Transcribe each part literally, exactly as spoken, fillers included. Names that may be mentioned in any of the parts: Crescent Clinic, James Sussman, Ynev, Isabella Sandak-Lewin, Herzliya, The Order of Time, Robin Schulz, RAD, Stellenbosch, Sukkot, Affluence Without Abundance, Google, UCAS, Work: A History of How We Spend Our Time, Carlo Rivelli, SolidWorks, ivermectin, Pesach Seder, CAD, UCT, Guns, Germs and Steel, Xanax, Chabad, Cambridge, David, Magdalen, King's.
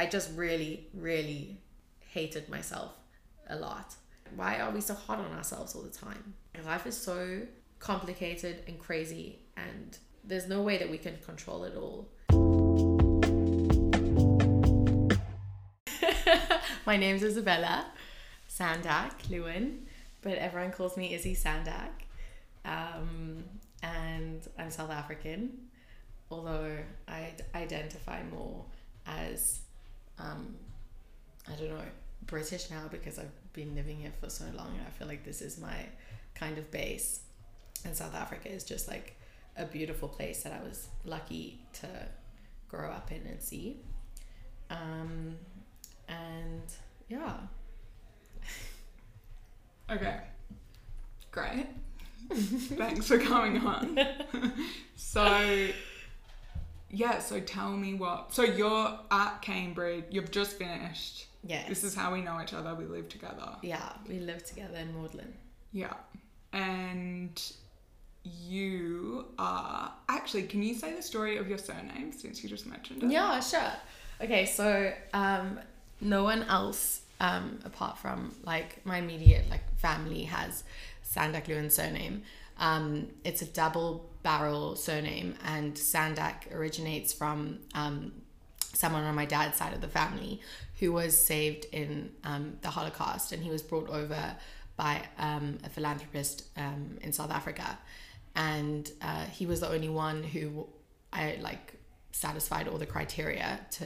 I just really, really hated myself a lot. Why are we so hard on ourselves all the time? Life is so complicated and crazy, and there's no way that we can control it all. My name's Isabella Sandak-Lewin, but everyone calls me Izzy Sandak. Um, and I'm South African, although I identify more as, um, I don't know, British now, because I've been living here for so long and I feel like this is my kind of base. And South Africa is just like a beautiful place that I was lucky to grow up in and see. Um, and yeah. Okay. Great. Thanks for coming on. So, yeah, so tell me what... So you're at Cambridge. You've just finished. Yes. This is how we know each other. We live together. Yeah, we live together in Magdalen. Yeah. And you are... Actually, can you say the story of your surname since you just mentioned it? Yeah, sure. Okay, so um, no one else um, apart from, like, my immediate, like, family has Sandak-Lewin surname. Um, it's a double barrel surname, and Sandak originates from um, someone on my dad's side of the family who was saved in um, the Holocaust, and he was brought over by um, a philanthropist um, in South Africa, and uh, he was the only one who I like satisfied all the criteria to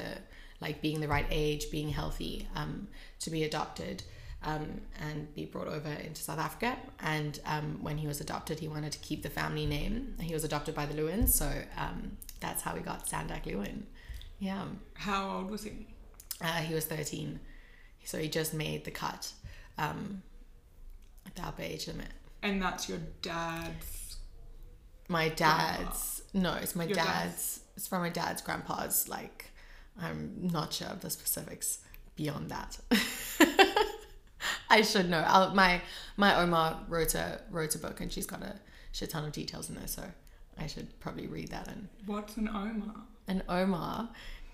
like being the right age, being healthy, um, to be adopted. Um, and be brought over into South Africa. And um, when he was adopted, he wanted to keep the family name. He was adopted by the Lewins, so um, that's how we got Sandak-Lewin. Yeah. How old was he? Uh, he was thirteen, so he just made the cut um, at the upper age limit. And that's your dad's? My dad's. Grandpa. No, it's my dad's, dad's. It's from my dad's grandpa's. Like, I'm not sure of the specifics beyond that. I should know. I'll, my my Oma wrote a wrote a book, and she's got a shit ton of details in there, so I should probably read that. And what's an Oma? An Oma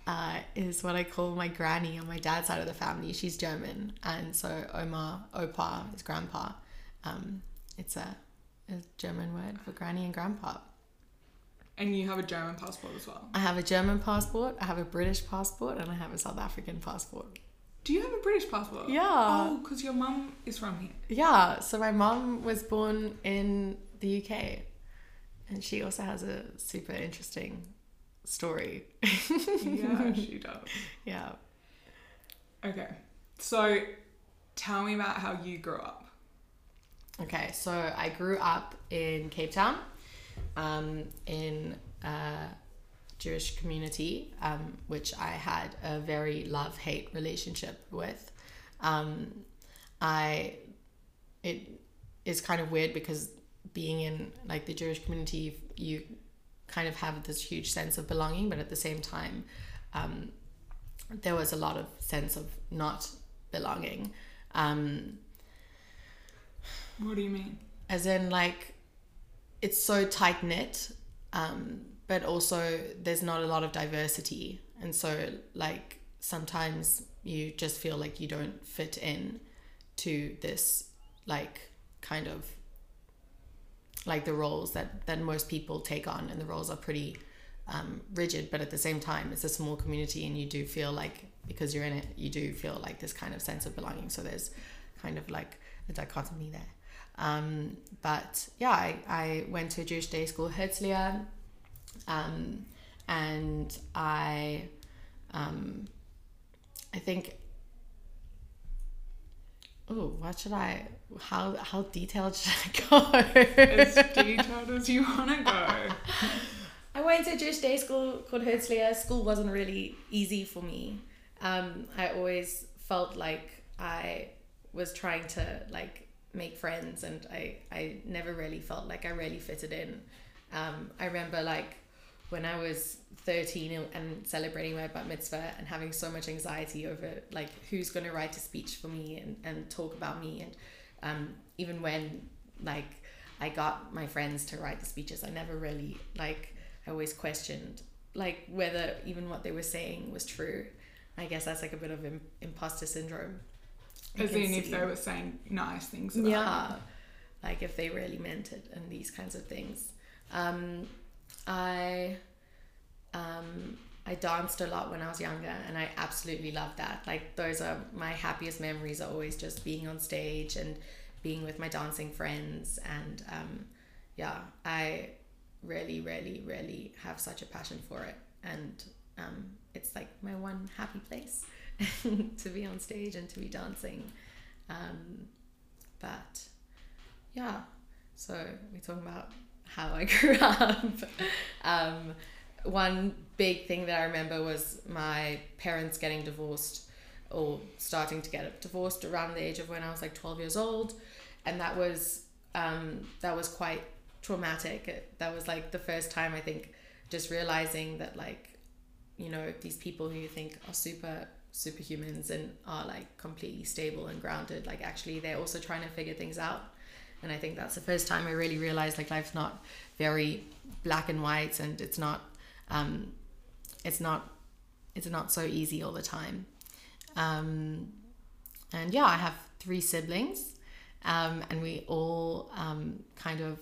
uh, is what I call my granny on my dad's side of the family. She's German, and so Oma, Opa is grandpa. Um, it's a, a German word for granny and grandpa. And you have a German passport as well. I have a German passport. I have a British passport, and I have a South African passport. Do you have a British passport? Yeah. Oh, because your mum is from here. Yeah. So my mum was born in the U K, and she also has a super interesting story. Yeah, she does. Yeah. Okay. So tell me about how you grew up. Okay. So I grew up in Cape Town, um, in uh Jewish community, um, which I had a very love-hate relationship with. Um, I, it is kind of weird because being in like the Jewish community, you kind of have this huge sense of belonging, but at the same time, um, there was a lot of sense of not belonging. Um, what do you mean? As in, like, it's so tight-knit, um, but also there's not a lot of diversity. And so like sometimes you just feel like you don't fit in to this like kind of like the roles that, that most people take on, and the roles are pretty um, rigid, but at the same time it's a small community, and you do feel like, because you're in it, you do feel like this kind of sense of belonging. So there's kind of like a dichotomy there. Um, but yeah, I, I went to a Jewish day school, Herzliya, Um, and I, um, I think, oh, what should I, how, how detailed should I go? As detailed as you want to go. I went to a Jewish day school called Herzliya. School wasn't really easy for me. Um, I always felt like I was trying to like make friends, and I, I never really felt like I really fitted in. Um, I remember like when I was thirteen and celebrating my bat mitzvah and having so much anxiety over like who's going to write a speech for me and, and talk about me. And um, even when like I got my friends to write the speeches, I never really like, I always questioned like whether even what they were saying was true. I guess that's like a bit of im- imposter syndrome. As in if they were saying nice things about yeah them. Like if they really meant it and these kinds of things. Um, I um, I danced a lot when I was younger, and I absolutely loved that. Like those are my happiest memories, are always just being on stage and being with my dancing friends. And um, yeah, I really, really, really have such a passion for it. And um, it's like my one happy place to be on stage and to be dancing. Um, but yeah, so we're talking about how I grew up. Um, one big thing that I remember was my parents getting divorced, or starting to get divorced around the age of when I was like twelve years old. And that was, um, that was quite traumatic. That was like the first time, I think, just realizing that, like, you know, these people who you think are super superhumans and are like completely stable and grounded, like actually they're also trying to figure things out. And I think that's the first time I really realized like life's not very black and white, and it's not, um, it's not, it's not so easy all the time. Um, and yeah, I have three siblings, um, and we all, um, kind of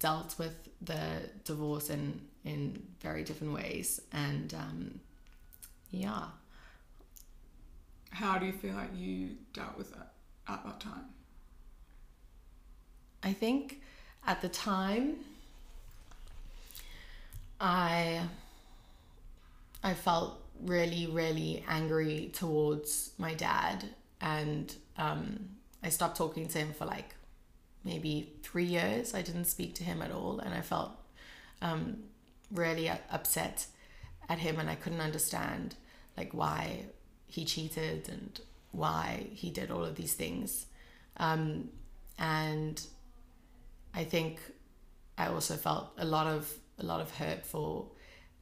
dealt with the divorce in, in very different ways. And, um, yeah. How do you feel like you dealt with that at that time? I think at the time I I felt really, really angry towards my dad, and um, I stopped talking to him for like maybe three years. I didn't speak to him at all, and I felt um, really upset at him, and I couldn't understand like why he cheated and why he did all of these things. Um, and I think I also felt a lot of a lot of hurt for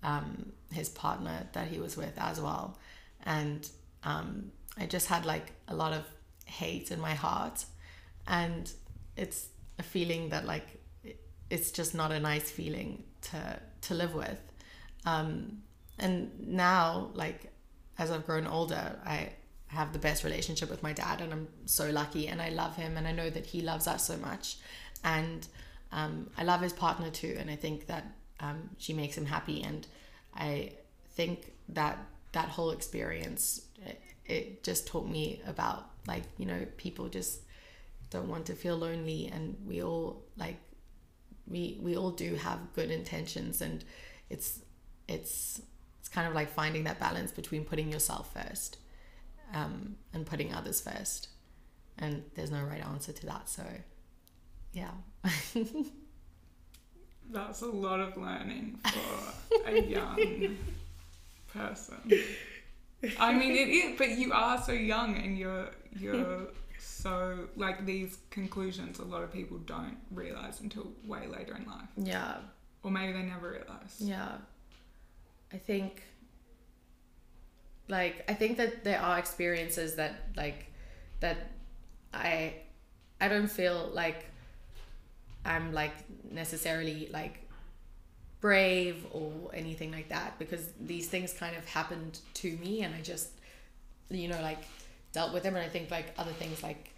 um, his partner that he was with as well. And um, I just had like a lot of hate in my heart, and it's a feeling that like it's just not a nice feeling to to live with. Um, and now, like as I've grown older, I have the best relationship with my dad, and I'm so lucky, and I love him, and I know that he loves us so much. And um, I love his partner too, and I think that um, she makes him happy. And I think that that whole experience, it, it just taught me about like, you know, people just don't want to feel lonely, and we all like we we all do have good intentions, and it's it's it's kind of like finding that balance between putting yourself first um, and putting others first, and there's no right answer to that. So. Yeah. That's a lot of learning for a young person. I mean, it is, but you are so young, and you're you're so like these conclusions a lot of people don't realize until way later in life. Yeah. Or maybe they never realize. Yeah. I think like I think that there are experiences that like that I I don't feel like I'm like necessarily like brave or anything like that, because these things kind of happened to me, and I just, you know, like dealt with them. And I think like other things like,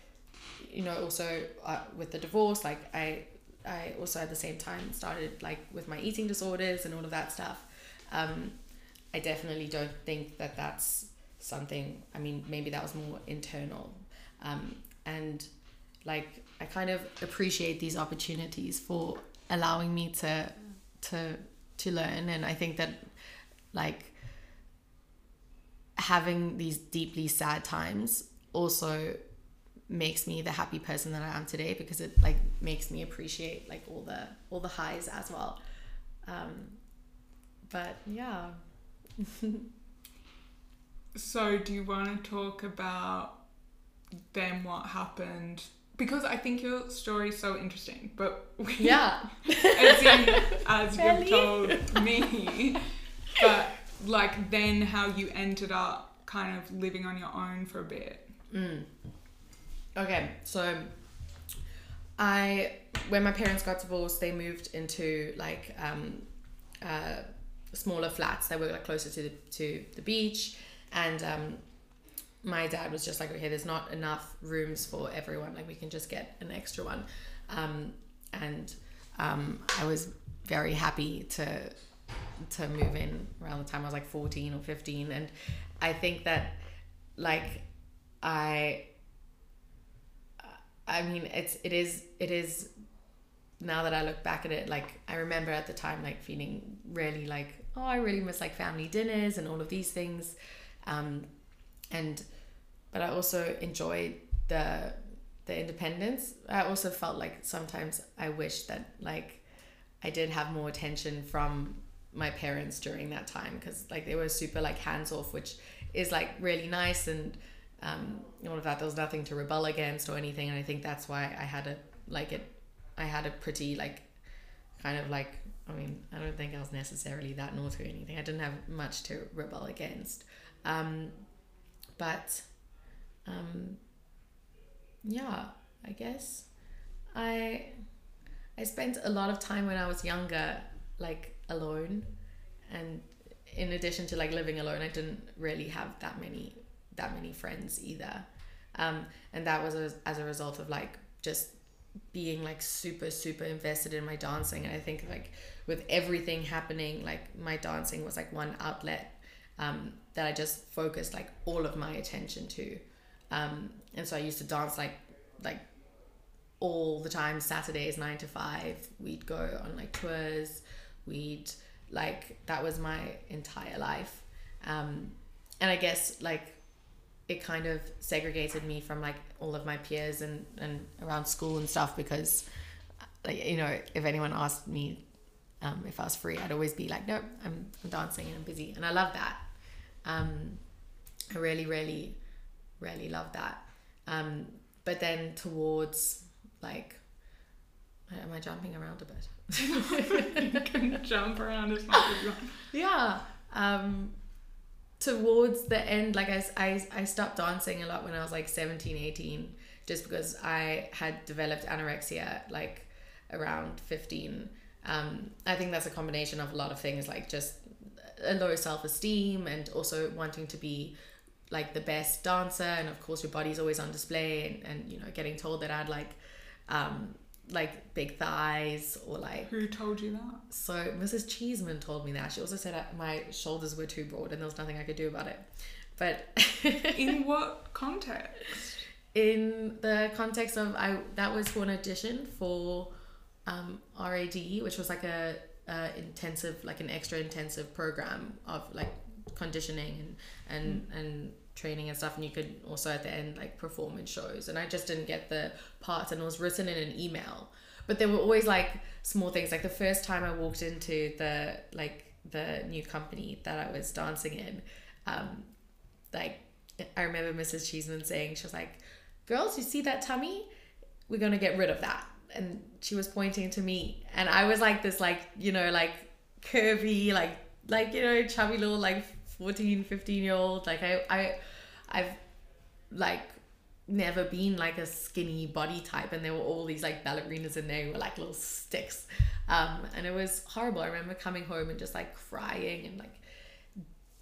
you know, also uh, with the divorce, like I I also at the same time started like with my eating disorders and all of that stuff. um I definitely don't think that that's something, I mean maybe that was more internal, um and like I kind of appreciate these opportunities for allowing me to to to learn. And I think that like having these deeply sad times also makes me the happy person that I am today, because it like makes me appreciate like all the all the highs as well. Um, but yeah. So do you want to talk about then what happened? Because I think your story is so interesting, but we, yeah, as, in, as you've told me, but like then how you ended up kind of living on your own for a bit. Mm. Okay, so I, when my parents got divorced, they moved into like um, uh, smaller flats. They were like closer to the, to the beach, And um, my dad was just like, okay, there's not enough rooms for everyone. Like, we can just get an extra one. Um, and um, I was very happy to to move in around the time I was like fourteen or fifteen. And I think that, like, I, I mean, it's, it is, it is, now that I look back at it, like, I remember at the time, like, feeling really like, oh, I really miss like family dinners and all of these things. Um, and, but I also enjoyed the, the independence. I also felt like sometimes I wished that, like, I did have more attention from my parents during that time, because like they were super like hands off, which is like really nice, and um all of that. There was nothing to rebel against or anything, and I think that's why I had a like it I had a pretty like kind of like I mean I don't think I was necessarily that naughty or anything. I didn't have much to rebel against, um but um yeah I guess I I spent a lot of time when I was younger like alone, and in addition to like living alone, I didn't really have that many that many friends either, um and that was as, as a result of like just being like super super invested in my dancing. And I think like with everything happening, like my dancing was like one outlet um that I just focused like all of my attention to, um and so I used to dance like like all the time. Saturdays nine to five, we'd go on like tours. We'd like, that was my entire life. Um, and I guess like it kind of segregated me from like all of my peers and, and around school and stuff, because like, you know, if anyone asked me um, if I was free, I'd always be like, nope, I'm, I'm dancing and I'm busy. And I love that. Um, I really, really, really love that. Um, but then towards like, am I jumping around a bit? You can jump around as much as you want. Yeah. Um, towards the end, like I, I, I stopped dancing a lot when I was like seventeen, eighteen, just because I had developed anorexia like around fifteen. Um, I think that's a combination of a lot of things, like just a low self-esteem and also wanting to be like the best dancer. And of course your body's always on display, and, and you know, getting told that I'd like... Um, like big thighs, or like, who told you that? So Missus Cheeseman told me that. She also said I, my shoulders were too broad and there was nothing I could do about it. But in what context? In the context of I that was for an audition for um R A D, which was like a uh intensive, like an extra intensive program of like conditioning and and mm. and training and stuff, and you could also at the end like perform in shows, and I just didn't get the parts, and it was written in an email. But there were always like small things, like the first time I walked into the like the new company that I was dancing in, um like I remember Missus Cheeseman saying, she was like, girls, you see that tummy? We're gonna get rid of that. And she was pointing to me, and I was like this like, you know, like curvy, like like you know, chubby little like fourteen, fifteen year old. Like I, I, I've like never been like a skinny body type, and there were all these like ballerinas and they were like little sticks, um and it was horrible. I remember coming home and just like crying and like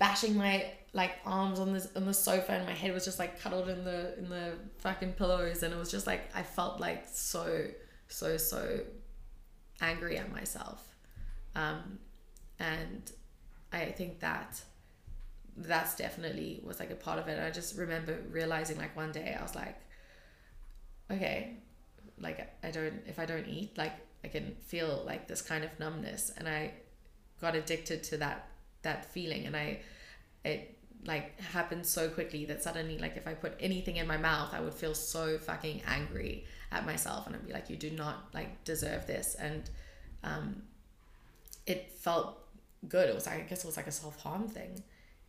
bashing my like arms on this on the sofa, and my head was just like cuddled in the in the fucking pillows, and it was just like I felt like so so so angry at myself, um and I think that that's definitely was like a part of it. And I just remember realizing like one day I was like, okay, like I don't, if I don't eat, like I can feel like this kind of numbness. And I got addicted to that, that feeling. And I, it like happened so quickly that suddenly like if I put anything in my mouth, I would feel so fucking angry at myself. And I'd be like, you do not like deserve this. And, um, it felt good. It was, I guess it was like a self-harm thing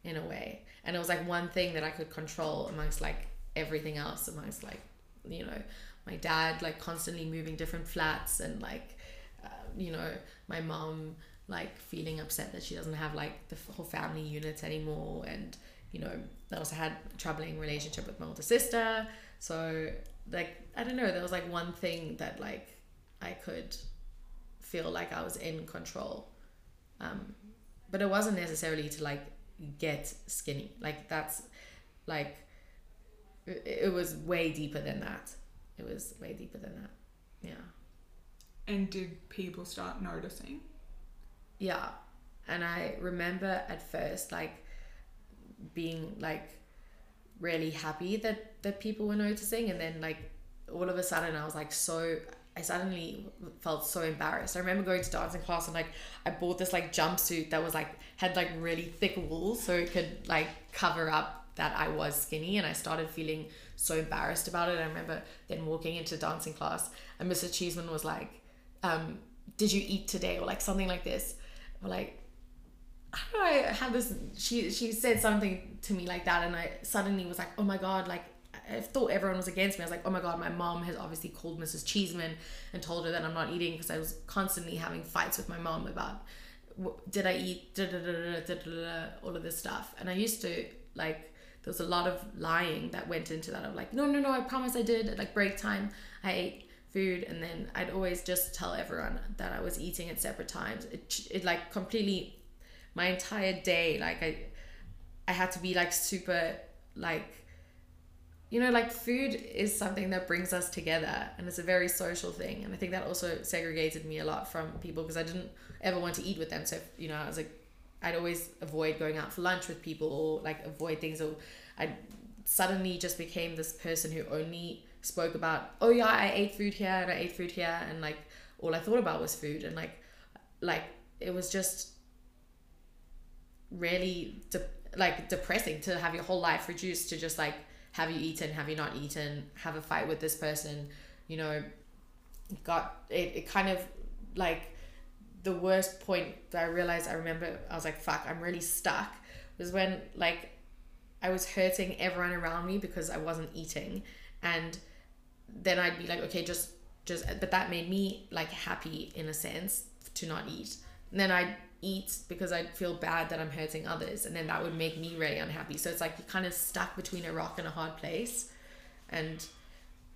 in a way, and it was like one thing that I could control amongst like everything else, amongst like, you know, my dad like constantly moving different flats, and like uh, you know, my mom like feeling upset that she doesn't have like the whole family unit anymore, and you know, I also had a troubling relationship with my older sister. So like I don't know, there was like one thing that like I could feel like I was in control, um but it wasn't necessarily to like get skinny. Like that's like, it was way deeper than that. It was way deeper than that. Yeah. And did people start noticing? Yeah. And I remember at first, like, being like really happy that, that people were noticing. And then like all of a sudden I was like, so I suddenly felt so embarrassed. I remember going to dancing class and like I bought this like jumpsuit that was like had like really thick wool so it could like cover up that I was skinny, and I started feeling so embarrassed about it. I remember then walking into dancing class and Mister Cheeseman was like, um, did you eat today? Or like something like this. Or like, I don't know, I had this, she she said something to me like that, and I suddenly was like, oh my God, like I thought everyone was against me. I was like, oh my God, my mom has obviously called Missus Cheeseman and told her that I'm not eating, because I was constantly having fights with my mom about did I eat, da, da, da, da, da, da, da, all of this stuff. And I used to, like, there was a lot of lying that went into that. I'm like, no, no, no, I promise I did. At like break time, I ate food, and then I'd always just tell everyone that I was eating at separate times. It, it like completely, my entire day, like I, I had to be like super like, you know, like food is something that brings us together, and it's a very social thing. And I think that also segregated me a lot from people, because I didn't ever want to eat with them. So, you know, I was like, I'd always avoid going out for lunch with people, or like avoid things. Or I suddenly just became this person who only spoke about, oh yeah, I ate food here and I ate food here. And like, all I thought about was food. And like, like it was just really de- like depressing to have your whole life reduced to just like, have you eaten, have you not eaten, have a fight with this person, you know, got it, it kind of like the worst point that I realized, I remember I was like, fuck, I'm really stuck, was when like I was hurting everyone around me because I wasn't eating. And then I'd be like, okay, just, just, but that made me like happy in a sense to not eat. And then I'd eat because I feel bad that I'm hurting others, and then that would make me really unhappy. So it's like you're kind of stuck between a rock and a hard place. And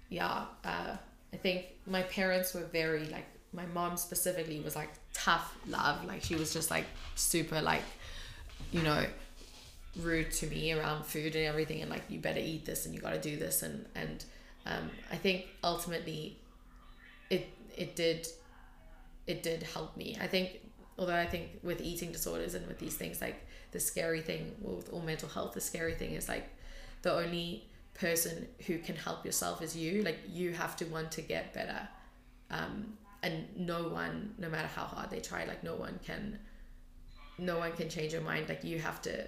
yeah, uh, I think my parents were very like, my mom specifically was like tough love, like she was just like super like, you know, rude to me around food and everything, and like you better eat this and you got to do this. And and um, I think ultimately it it did it did help me. I think Although I think with eating disorders and with these things, like the scary thing, well, with all mental health, the scary thing is like the only person who can help yourself is you. Like you have to want to get better. Um, and no one, no matter how hard they try, like no one can, no one can change your mind. Like you have to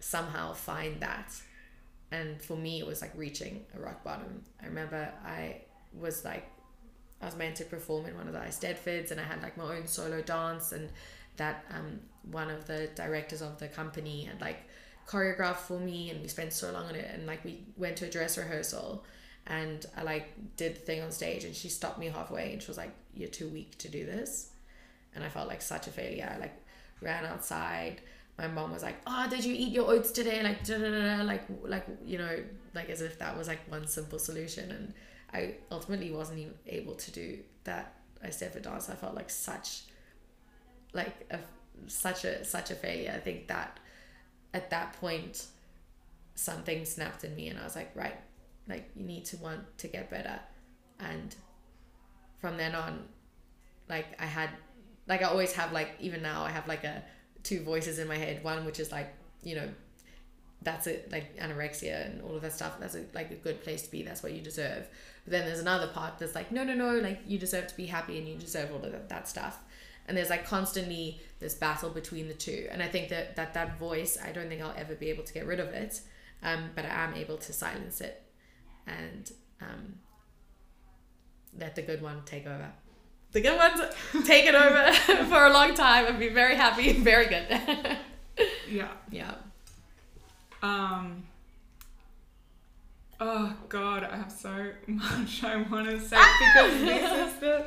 somehow find that. And for me, it was like reaching a rock bottom. I remember I was like, I was meant to perform in one of the Ice Deadfords, and I had like my own solo dance, and that um one of the directors of the company had like choreographed for me, and we spent so long on it. And like we went to a dress rehearsal and I like did the thing on stage, and she stopped me halfway and she was like, you're too weak to do this. And I felt like such a failure. I like ran outside. My mom was like, oh, did you eat your oats today? Like, da da da, like, like, you know, like as if that was like one simple solution. And I ultimately wasn't even able to do that. I said for dance, I felt like such, like a, such a, such a failure. I think that at that point, something snapped in me and I was like, right, like you need to want to get better. And from then on, like I had, like I always have, like, even now I have like a two voices in my head. One, which is like, you know, that's it, like anorexia and all of that stuff, that's a, like a good place to be, that's what you deserve. But then there's another part that's like, no, no, no, like you deserve to be happy and you deserve all of that, that stuff. And there's like constantly this battle between the two. And I think that that, that voice, I don't think I'll ever be able to get rid of it, um, but I am able to silence it and um, let the good one take over. The good ones take it over for a long time and be very happy and very good. Yeah. Yeah. Um, oh God, I have so much I want to say, because this is the,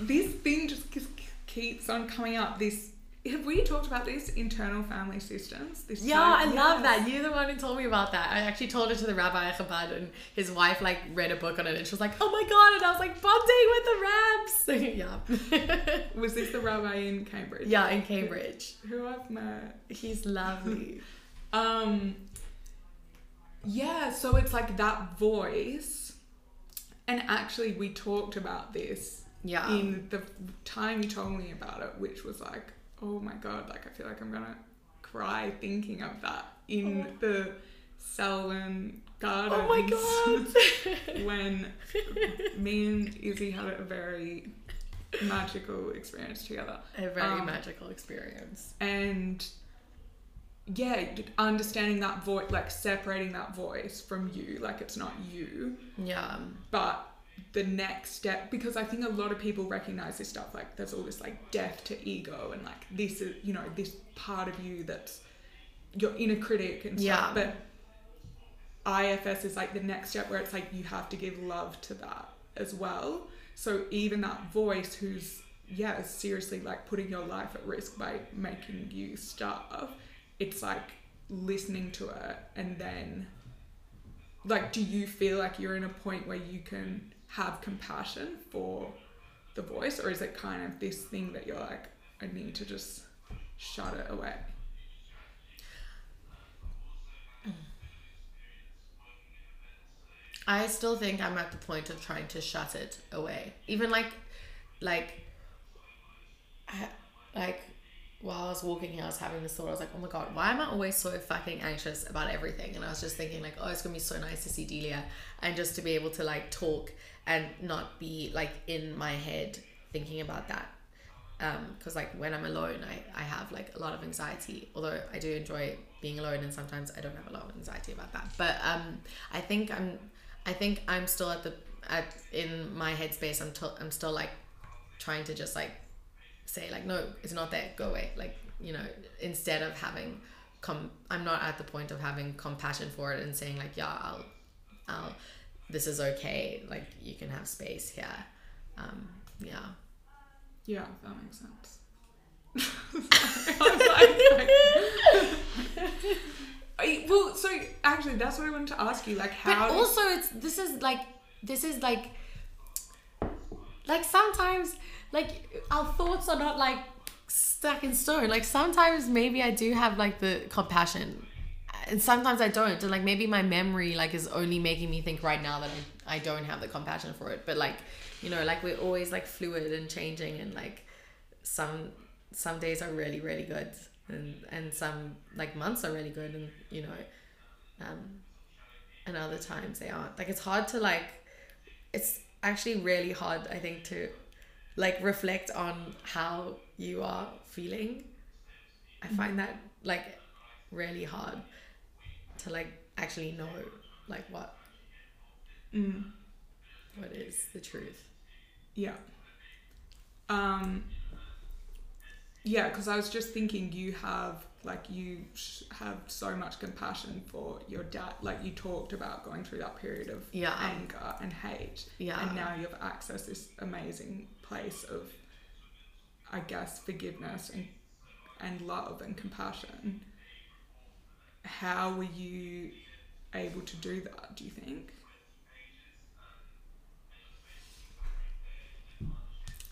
this thing just keeps on coming up, this Have we talked about these internal family systems? This yeah, time? I yes. love that. You're the one who told me about that. I actually told it to the rabbi at Chabad, and his wife like read a book on it, and she was like, "Oh my god!" And I was like, "Bonding with the rabs." Yeah. Was this the rabbi in Cambridge? Yeah, in Cambridge. Who I've met. He's lovely. um. Yeah, so it's like that voice, and actually we talked about this. Yeah. In the time you told me about it, which was like, oh my god, like I feel like I'm gonna cry thinking of that in oh. the Selwyn Gardens. Oh my god! When me and Izzy had a very magical experience together. A very um, magical experience. And yeah, understanding that voice, like separating that voice from you, like it's not you. Yeah. But the next step, because I think a lot of people recognize this stuff, like there's all this like death to ego and like this is, you know, this part of you that's your inner critic and stuff. Yeah. But I F S is like the next step where it's like you have to give love to that as well. So even that voice who's yeah seriously like putting your life at risk by making you starve, it's like listening to it. And then like, do you feel like you're in a point where you can have compassion for the voice, or is it kind of this thing that you're like, I need to just shut it away? I still think I'm at the point of trying to shut it away. Even like, like, I, like while I was walking here, I was having this thought. I was like, oh my god, why am I always so fucking anxious about everything? And I was just thinking like, oh, it's gonna be so nice to see Delia and just to be able to like talk and not be like in my head thinking about that. Um, because like when I'm alone, I, I have like a lot of anxiety, although I do enjoy being alone and sometimes I don't have a lot of anxiety about that. But um, I think I'm, I think I'm still at the, at in my headspace, I'm, t- I'm still like trying to just like say like, no, it's not there, go away, like, you know, instead of having com I'm not at the point of having compassion for it and saying like, yeah, I'll I'll this is okay, like you can have space here. Um yeah yeah that makes sense. like, well so actually that's what I wanted to ask you, like how but also it's this is like this is like like sometimes like our thoughts are not like stuck in stone. Like sometimes maybe I do have like the compassion and sometimes I don't. And like maybe my memory like is only making me think right now that I, I don't have the compassion for it. But like, you know, like we're always like fluid and changing, and like some some days are really, really good, and, and some like months are really good, and you know, um, and other times they aren't. Like it's hard to like, it's actually really hard I think to like reflect on how you are feeling. I find that like really hard to like actually know like what mm. what is the truth. Yeah. Um yeah, because I was just thinking you have like you sh- have so much compassion for your dad, like you talked about going through that period of yeah. anger and hate, yeah, and now you've accessed this amazing place of, I guess, forgiveness and and love and compassion. How were you able to do that, do you think?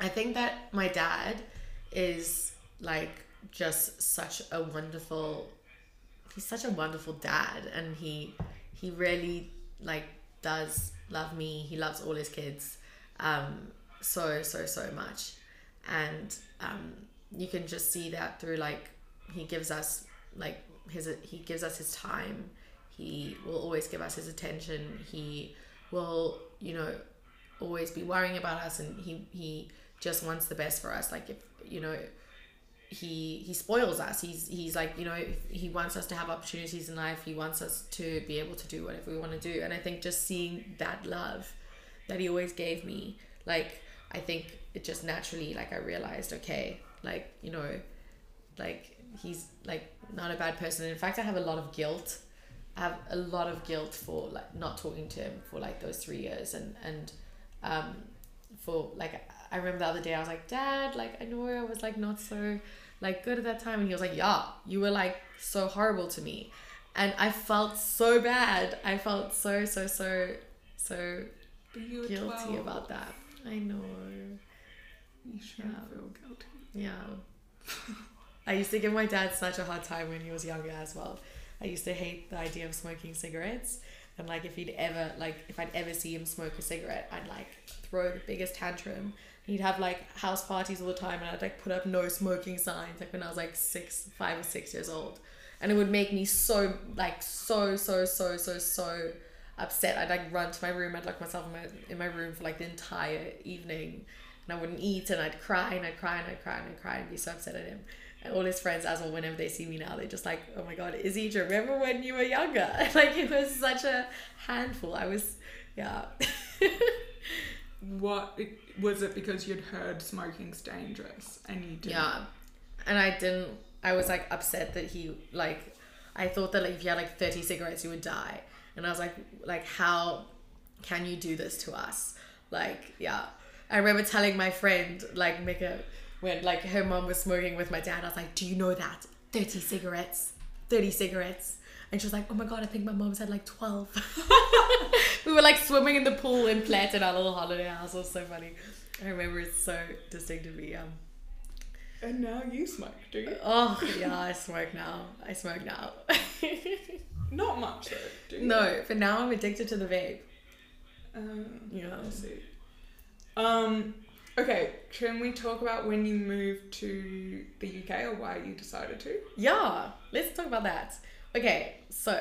I think that my dad is like just such a wonderful he's such a wonderful dad, and he he really like does love me. He loves all his kids um so so so much, and um you can just see that through like he gives us like his he gives us his time, he will always give us his attention, he will, you know, always be worrying about us, and he he just wants the best for us. Like if you know he he spoils us, he's he's like, you know, he wants us to have opportunities in life, he wants us to be able to do whatever we want to do. And I think just seeing that love that he always gave me, like I think it just naturally, like I realized, okay, like, you know, like he's like not a bad person. In fact, I have a lot of guilt I have a lot of guilt for like not talking to him for like those three years, and and um for like I remember the other day I was like, Dad, like I know I was like not so like good at that time? And he was like, yeah, you were like so horrible to me. And I felt so bad. I felt so, so, so, so guilty twelve. About that. I know. You should yeah. feel guilty. Yeah. I used to give my dad such a hard time when he was younger as well. I used to hate the idea of smoking cigarettes. And like if he'd ever, like if I'd ever see him smoke a cigarette, I'd like throw the biggest tantrum. He'd have like house parties all the time, and I'd like put up no smoking signs like when I was like six, five or six years old. And it would make me so like so, so, so, so, so upset. I'd like run to my room. I'd lock myself in my, in my room for like the entire evening, and I wouldn't eat, and I'd cry and I'd cry and I'd cry and I'd cry and be so upset at him. And all his friends as well, whenever they see me now, they're just like, oh my God, Izzy, do you remember when you were younger? Like it was such a handful. I was, yeah. What was it? Because you'd heard smoking's dangerous and you didn't. Yeah. And I didn't, I was like upset that he like, I thought that like if you had like thirty cigarettes, you would die. And I was like, like, how can you do this to us? Like, yeah. I remember telling my friend, like Mika, when like her mom was smoking with my dad, I was like, do you know that? thirty cigarettes, thirty cigarettes. And she was like, oh my God, I think my mom's had like twelve. We were like swimming in the pool in Platt in our little holiday house. It was so funny. I remember it's so distinct to me. Um, and now you smoke, do you? Oh yeah, I smoke now. I smoke now. Not much though, do you? No, for now I'm addicted to the vape. Um, yeah. I see. Um... Okay, can we talk about when you moved to the U K or why you decided to? Yeah, let's talk about that. Okay, so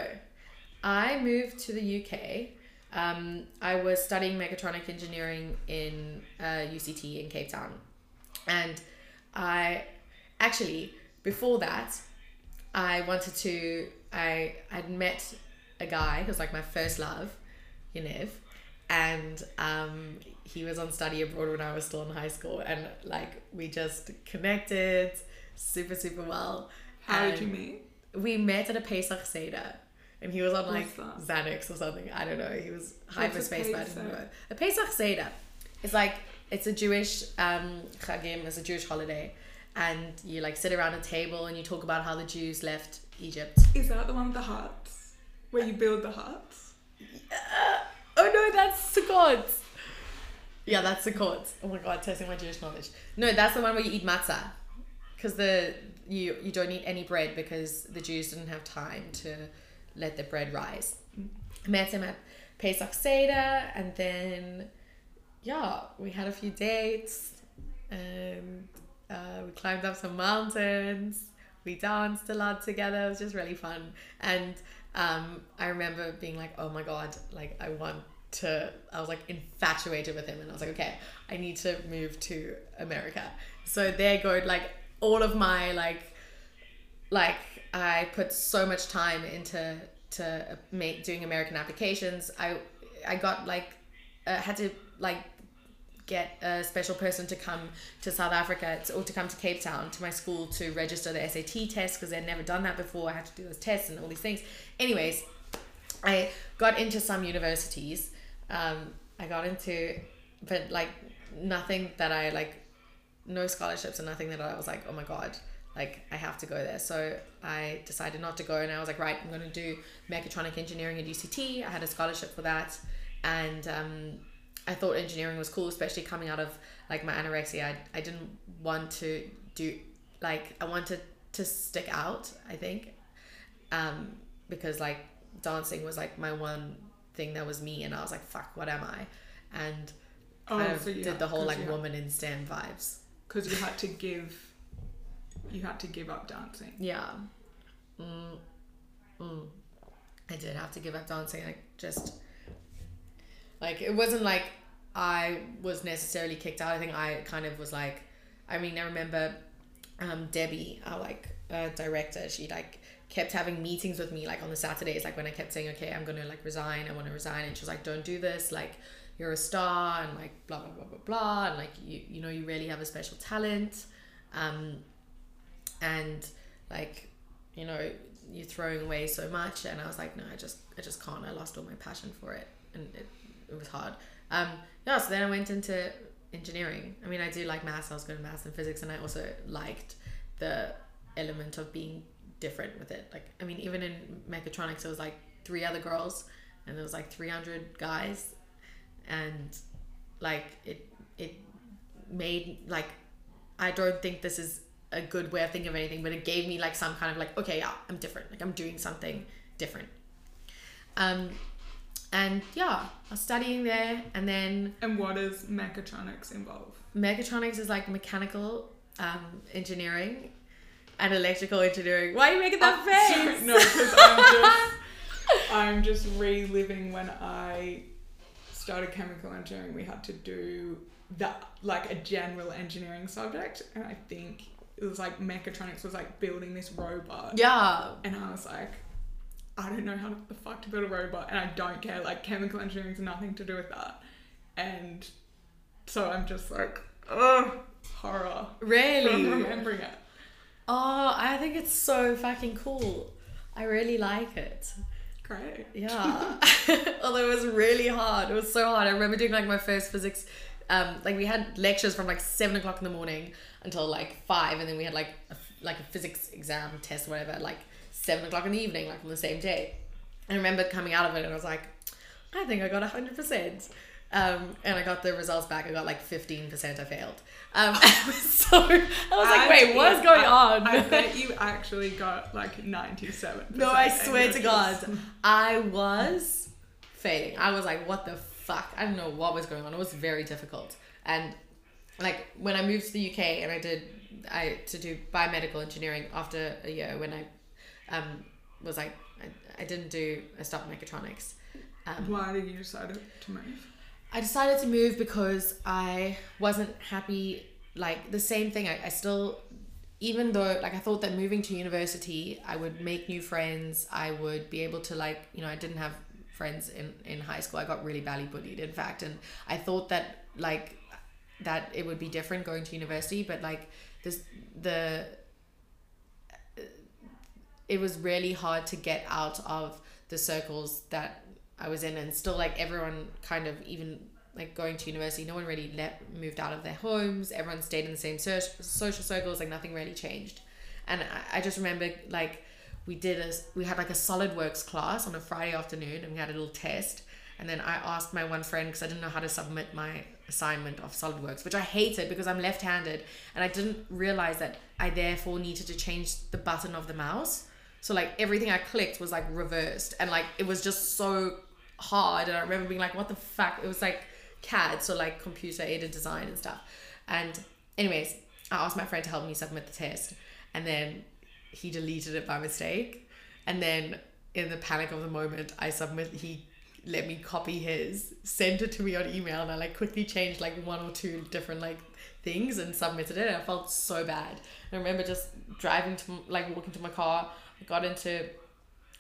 I moved to the U K. Um, I was studying mechatronic engineering in uh, U C T in Cape Town. And I actually, before that, I wanted to, I, I'd met a guy who was like my first love, Ynev. And um, he was on study abroad when I was still in high school, and like we just connected super, super well. How and did you meet? We met at a Pesach Seder, and he was on like Xanax or something. I don't know. He was hyperspace, but I didn't know. A Pesach Seder. It's like it's a Jewish um, chagim. It's a Jewish holiday, and you like sit around a table and you talk about how the Jews left Egypt. Is that the one with the hearts, where you build the hearts? Yeah. Oh no, that's Sukkot. Yeah, that's Sukkot. Oh my God, testing my Jewish knowledge. No, that's the one where you eat matzah, because the you you don't eat any bread because the Jews didn't have time to let the bread rise. I met him at Pesach Seder, and then yeah, we had a few dates, and uh, we climbed up some mountains. We danced a lot together. It was just really fun. And um, I remember being like, oh my God, like I want to, I was like infatuated with him, and I was like, okay, I need to move to America. So there go like all of my, like, like I put so much time into, to make doing American applications. I, I got like, uh, had to like get a special person to come to South Africa to, or to come to Cape Town to my school to register the S A T test, because I'd never done that before. I had to do those tests and all these things. Anyways, I got into some universities. Um, I got into, but like nothing that I like, no scholarships and nothing that I was like, oh my God, like I have to go there. So I decided not to go, and I was like, right, I'm going to do mechatronic engineering at U C T. I had a scholarship for that, and um, I thought engineering was cool, especially coming out of like my anorexia. I, I didn't want to do like, I wanted to stick out, I think, um, because like dancing was like my one thing that was me, and I was like, fuck, what am I? And oh, kind of so did had, the whole like woman had, in STEM vibes. Cause you had to give, you had to give up dancing. Yeah. Mm, mm. I did have to give up dancing. I just, Like, it wasn't like I was necessarily kicked out. I think I kind of was like, I mean, I remember um, Debbie, our like uh, director, she like kept having meetings with me like on the Saturdays, like when I kept saying, okay, I'm going to like resign. I want to resign. And she was like, don't do this. Like, you're a star, and like blah, blah, blah, blah, blah. And like, you, you know, you really have a special talent. Um, and like, you know, you're throwing away so much. And I was like, no, I just, I just can't. I lost all my passion for it. And it, it was hard. Um, yeah, so then I went into engineering. I mean, I do like maths. I was good at maths and physics, and I also liked the element of being different with it. Like, I mean, even in mechatronics, it was like three other girls and there was like three hundred guys, and like it it made, like, I don't think this is a good way of thinking of anything, but it gave me like some kind of like, okay, yeah, I'm different, like I'm doing something different. Um and yeah, I was studying there. And then, and what does mechatronics involve? Mechatronics is like mechanical um engineering and electrical engineering. Why are you making that uh, face? Sorry, no, because I'm just I'm just reliving when I started chemical engineering. We had to do that, like a general engineering subject, and I think it was like mechatronics was like building this robot. Yeah. And I was like, I don't know how the fuck to build a robot, and I don't care, like chemical engineering's nothing to do with that. And so I'm just like, oh, horror. Really? From remembering it. Oh, I think it's so fucking cool. I really like it. Great. Yeah. Although it was really hard. It was so hard. I remember doing like my first physics, um, like we had lectures from like seven o'clock in the morning until like five, and then we had like a, like a physics exam test, whatever, like seven o'clock in the evening, like on the same day. And I remember coming out of it and I was like, I think I got one hundred percent. Um, and I got the results back. I got like fifteen percent. I failed. Um, so I was like, wait, what is going on? I bet you actually got like ninety-seven percent. No, I swear to God, I was failing. I was like, what the fuck? I don't know what was going on. It was very difficult. And like when I moved to the U K and I did, I to do biomedical engineering after a year, when I um, was like, I, I didn't do, I stopped mechatronics. Um, Why did you decide to move? I decided to move because I wasn't happy, like the same thing. I, I still, even though like I thought that moving to university, I would make new friends. I would be able to, like, you know, I didn't have friends in, in high school. I got really badly bullied, in fact. And I thought that like, that it would be different going to university, but like this, the, it was really hard to get out of the circles that I was in. And still, like, everyone kind of, even like going to university, no one really left, moved out of their homes. Everyone stayed in the same social circles, like nothing really changed. And I, I just remember like we did a, we had like a SolidWorks class on a Friday afternoon, and we had a little test. And then I asked my one friend, because I didn't know how to submit my assignment of SolidWorks, which I hated because I'm left-handed, and I didn't realize that I therefore needed to change the button of the mouse. So like everything I clicked was like reversed, and like it was just so hard. And I remember being like, what the fuck? It was like C A D, so like computer aided design and stuff. And anyways, I asked my friend to help me submit the test, and then he deleted it by mistake. And then in the panic of the moment, I submit, he let me copy his, sent it to me on email, and I like quickly changed like one or two different like things and submitted it. And I felt so bad. And I remember just driving to, like walking to my car. I got into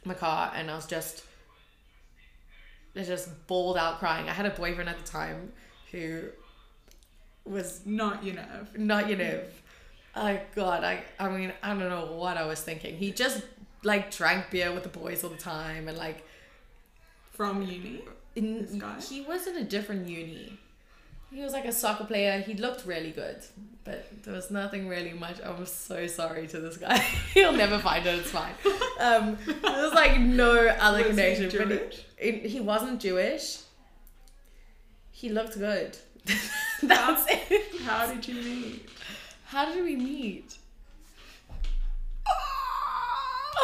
my car and I was just I just bawled out crying. I had a boyfriend at the time who was not Ynev. Not Ynev. Oh God, I I mean, I don't know what I was thinking. He just like drank beer with the boys all the time, and like from uni. In, this guy? He was in a different uni. He was like a soccer player. He looked really good, but there was nothing really much. I'm so sorry to this guy. He'll never find it. It's fine. Um, there was like no other was connection. He, but he, he wasn't Jewish. He looked good. That's how, it. How did you meet? How did we meet?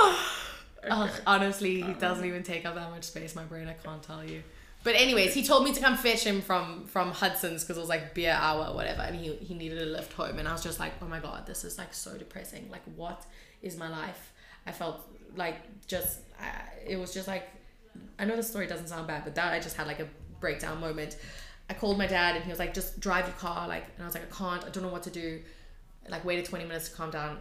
Okay. Oh, honestly, um. He doesn't even take up that much space in my brain. I can't tell you. But anyways, he told me to come fetch him from, from Hudson's, because it was like beer hour or whatever, and he he needed a lift home. And I was just like, oh my God, this is like so depressing. Like, what is my life? I felt like just, I, it was just like, I know the story doesn't sound bad, but that I just had like a breakdown moment. I called my dad and he was like, just drive your car. Like, and I was like, I can't, I don't know what to do. And like waited twenty minutes to calm down.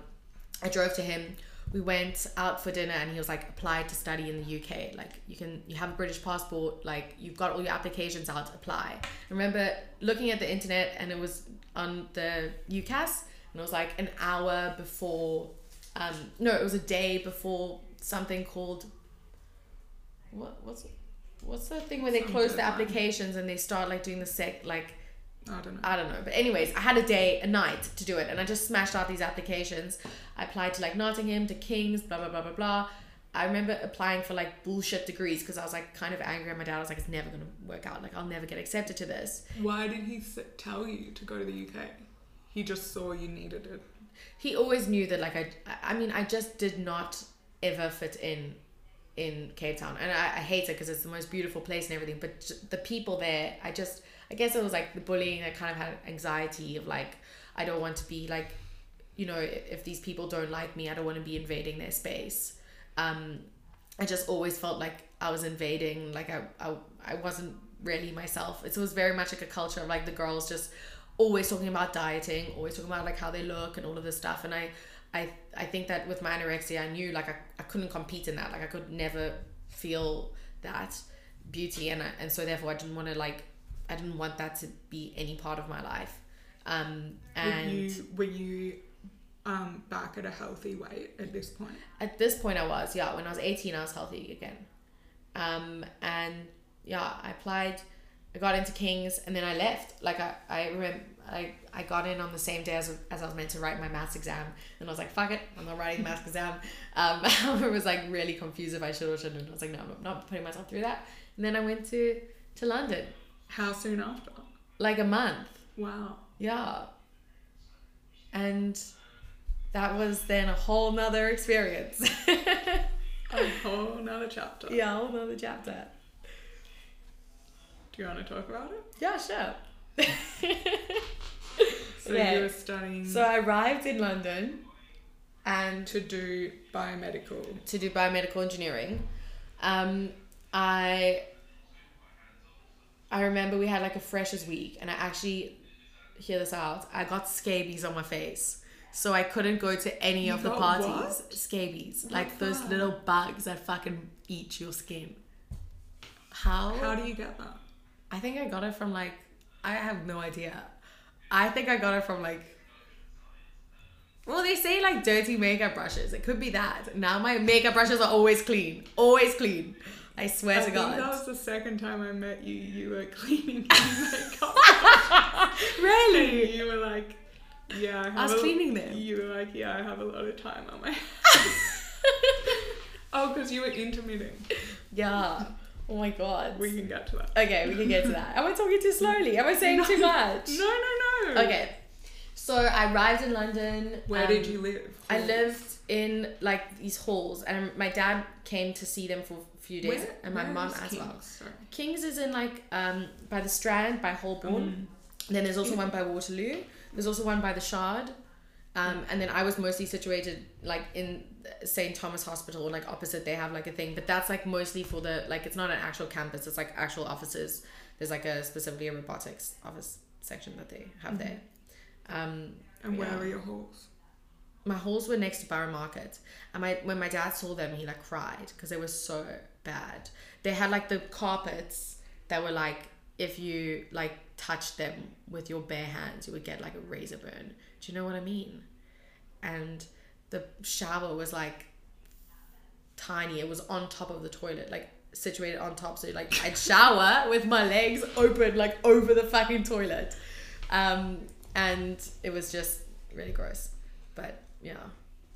I drove to him. We went out for dinner, and he was like, apply to study in the U K. Like, you can, you have a British passport, like you've got all your applications out, apply. I remember looking at the internet, and it was on the U C A S, and it was like an hour before, um, no, it was a day before something called, what, what's, what's the thing where they close the applications and they start like doing the sec, like I don't know. I don't know. But anyways, I had a day, a night to do it. And I just smashed out these applications. I applied to like Nottingham, to King's, blah, blah, blah, blah, blah. I remember applying for like bullshit degrees because I was like kind of angry at my dad. I was like, it's never going to work out. Like, I'll never get accepted to this. Why did he tell you to go to the U K? He just saw you needed it. He always knew that like, I, I mean, I just did not ever fit in in Cape Town. And I, I hate it because it's the most beautiful place and everything. But the people there, I just... I guess it was like the bullying. I kind of had anxiety of like, I don't want to be like, you know, if these people don't like me, I don't want to be invading their space. Um, I just always felt like I was invading, like I, I, I wasn't really myself. It was very much like a culture of like the girls just always talking about dieting, always talking about like how they look and all of this stuff. And I, I, I think that with my anorexia, I knew like I, I couldn't compete in that. Like I could never feel that beauty. And I, and so therefore I didn't want to like, I didn't want that to be any part of my life. Um, and were you, were you um, back at a healthy weight at this point? At this point I was, yeah. When I was eighteen, I was healthy again. Um, and yeah, I applied, I got into King's and then I left. Like I, I remember, I, I got in on the same day as, as I was meant to write my maths exam. And I was like, fuck it, I'm not writing the maths exam. Um, I was like really confused if I should or shouldn't. I was like, no, I'm not putting myself through that. And then I went to, to London. How soon after? Like a month. Wow. Yeah. And that was then a whole nother experience. A whole nother chapter. Yeah, a whole nother chapter. Do you want to talk about it? Yeah, sure. So yeah. You were studying... So I arrived in London and... To do biomedical. To do biomedical engineering. Um, I... I remember we had like a freshers week and I actually, hear this out, I got scabies on my face. So I couldn't go to any you of the parties. What? Scabies. What's like that? Those little bugs that fucking eat your skin. How? How do you get that? I think I got it from like, I have no idea. I think I got it from like, well, they say like dirty makeup brushes. It could be that. Now my makeup brushes are always clean. Always clean. I swear I to God. I think that was the second time I met you. You were cleaning my makeup. Really? And you were like, yeah. I, have I was a cleaning l- them. You were like, yeah, I have a lot of time on my hands. Oh, because you were intermittent. Yeah. Oh my God. We can get to that. Okay, we can get to that. Am I talking too slowly? Am I saying no, too much? No, no, no. Okay. So I arrived in London. Where um, did you live? I lived in like these halls and my dad came to see them for few days. Where, and my mum as King's? Well. Sorry. King's is in like um by the Strand, by Holborn. Mm. Then there's also one by Waterloo. There's also one by the Shard. Um, and then I was mostly situated like in Saint Thomas Hospital, like opposite. They have like a thing, but that's like mostly for the like it's not an actual campus. It's like actual offices. There's like a specifically a robotics office section that they have mm-hmm. there. Um, and where yeah. are your halls? My halls were next to Borough Market, and my when my dad saw them, he like cried because they were so bad. They had like the carpets that were like if you like touched them with your bare hands, you would get like a razor burn. Do you know what I mean? And the shower was like tiny. It was on top of the toilet, like situated on top. So like I'd shower with my legs open, like over the fucking toilet, um, and it was just really gross, but. Yeah,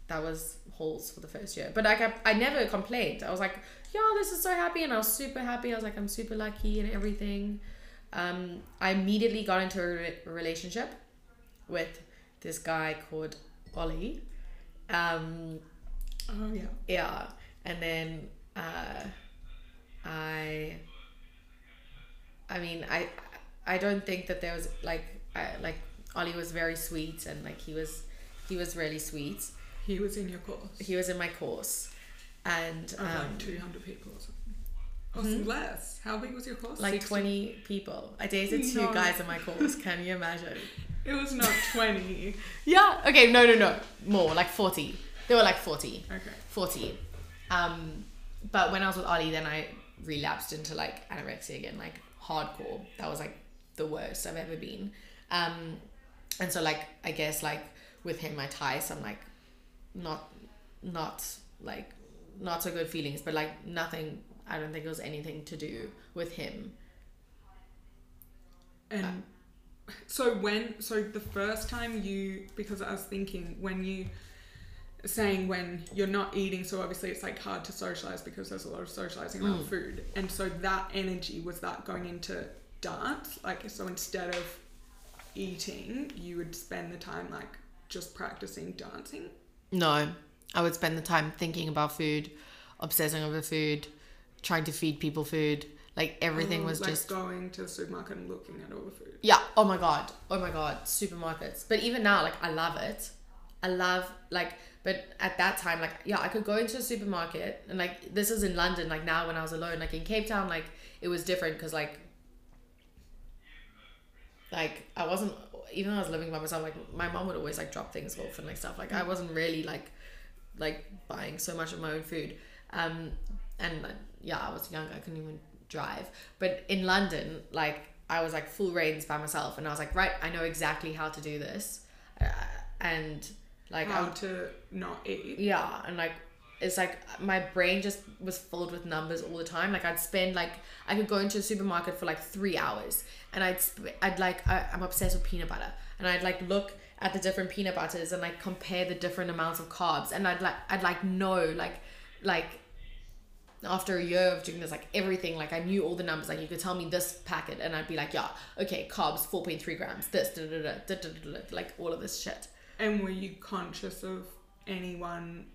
that was halls for the first year. But like I, I never complained. I was like, yeah, this is so happy. And I was super happy. I was like, I'm super lucky and everything. Um, I immediately got into a re- relationship with this guy called Ollie. Um, oh, yeah. Yeah. And then uh, I, I mean, I, I don't think that there was like, I, like Ollie was very sweet and like he was... He was really sweet. He was in your course. He was in my course, and um, like two hundred people or something. Or mm-hmm. some less. How big was your course? Like sixty? Twenty people. I dated two no. guys in my course. Can you imagine? It was not twenty. Yeah. Okay. No. No. No. More. Like forty. There were like forty. Okay. Forty. Um, but when I was with Ollie, then I relapsed into like anorexia again, like hardcore. That was like the worst I've ever been. Um, and so like I guess like. With him, I tie some like, not, not like, not so good feelings, but like nothing. I don't think it was anything to do with him. And uh, So when, so the first time you, because I was thinking when you saying when you're not eating, so obviously it's like hard to socialize because there's a lot of socializing around mm. food. And so that energy, was that going into dance? Like, so instead of eating, you would spend the time like just practicing dancing? No, I would spend the time thinking about food, obsessing over food, trying to feed people food. Like everything oh, was like just going to the supermarket and looking at all the food. Yeah. Oh my God. Oh my God. Supermarkets. But even now, like I love it. I love like, but at that time, like, yeah, I could go into a supermarket and like, this is in London. Like now when I was alone, like in Cape Town, like it was different. Cause like, like I wasn't, even though I was living by myself, like my mom would always like drop things off and like stuff. Like I wasn't really like, like buying so much of my own food. Um, and like, yeah, I was young. I couldn't even drive. But in London, like I was like full reins by myself, and I was like, right, I know exactly how to do this, uh, and like how I'm, to not eat. Yeah, and like it's like my brain just was filled with numbers all the time. Like I'd spend like I could go into a supermarket for like three hours, and I'd sp- I'd like I, I'm obsessed with peanut butter, and I'd like look at the different peanut butters and like compare the different amounts of carbs, and I'd like I'd like know like like. After a year of doing this, like everything, like I knew all the numbers, like you could tell me this packet and I'd be like, yeah, okay, carbs, four point three grams, this, da, da, da, da, da, da, da, like all of this shit. And were you conscious of anyone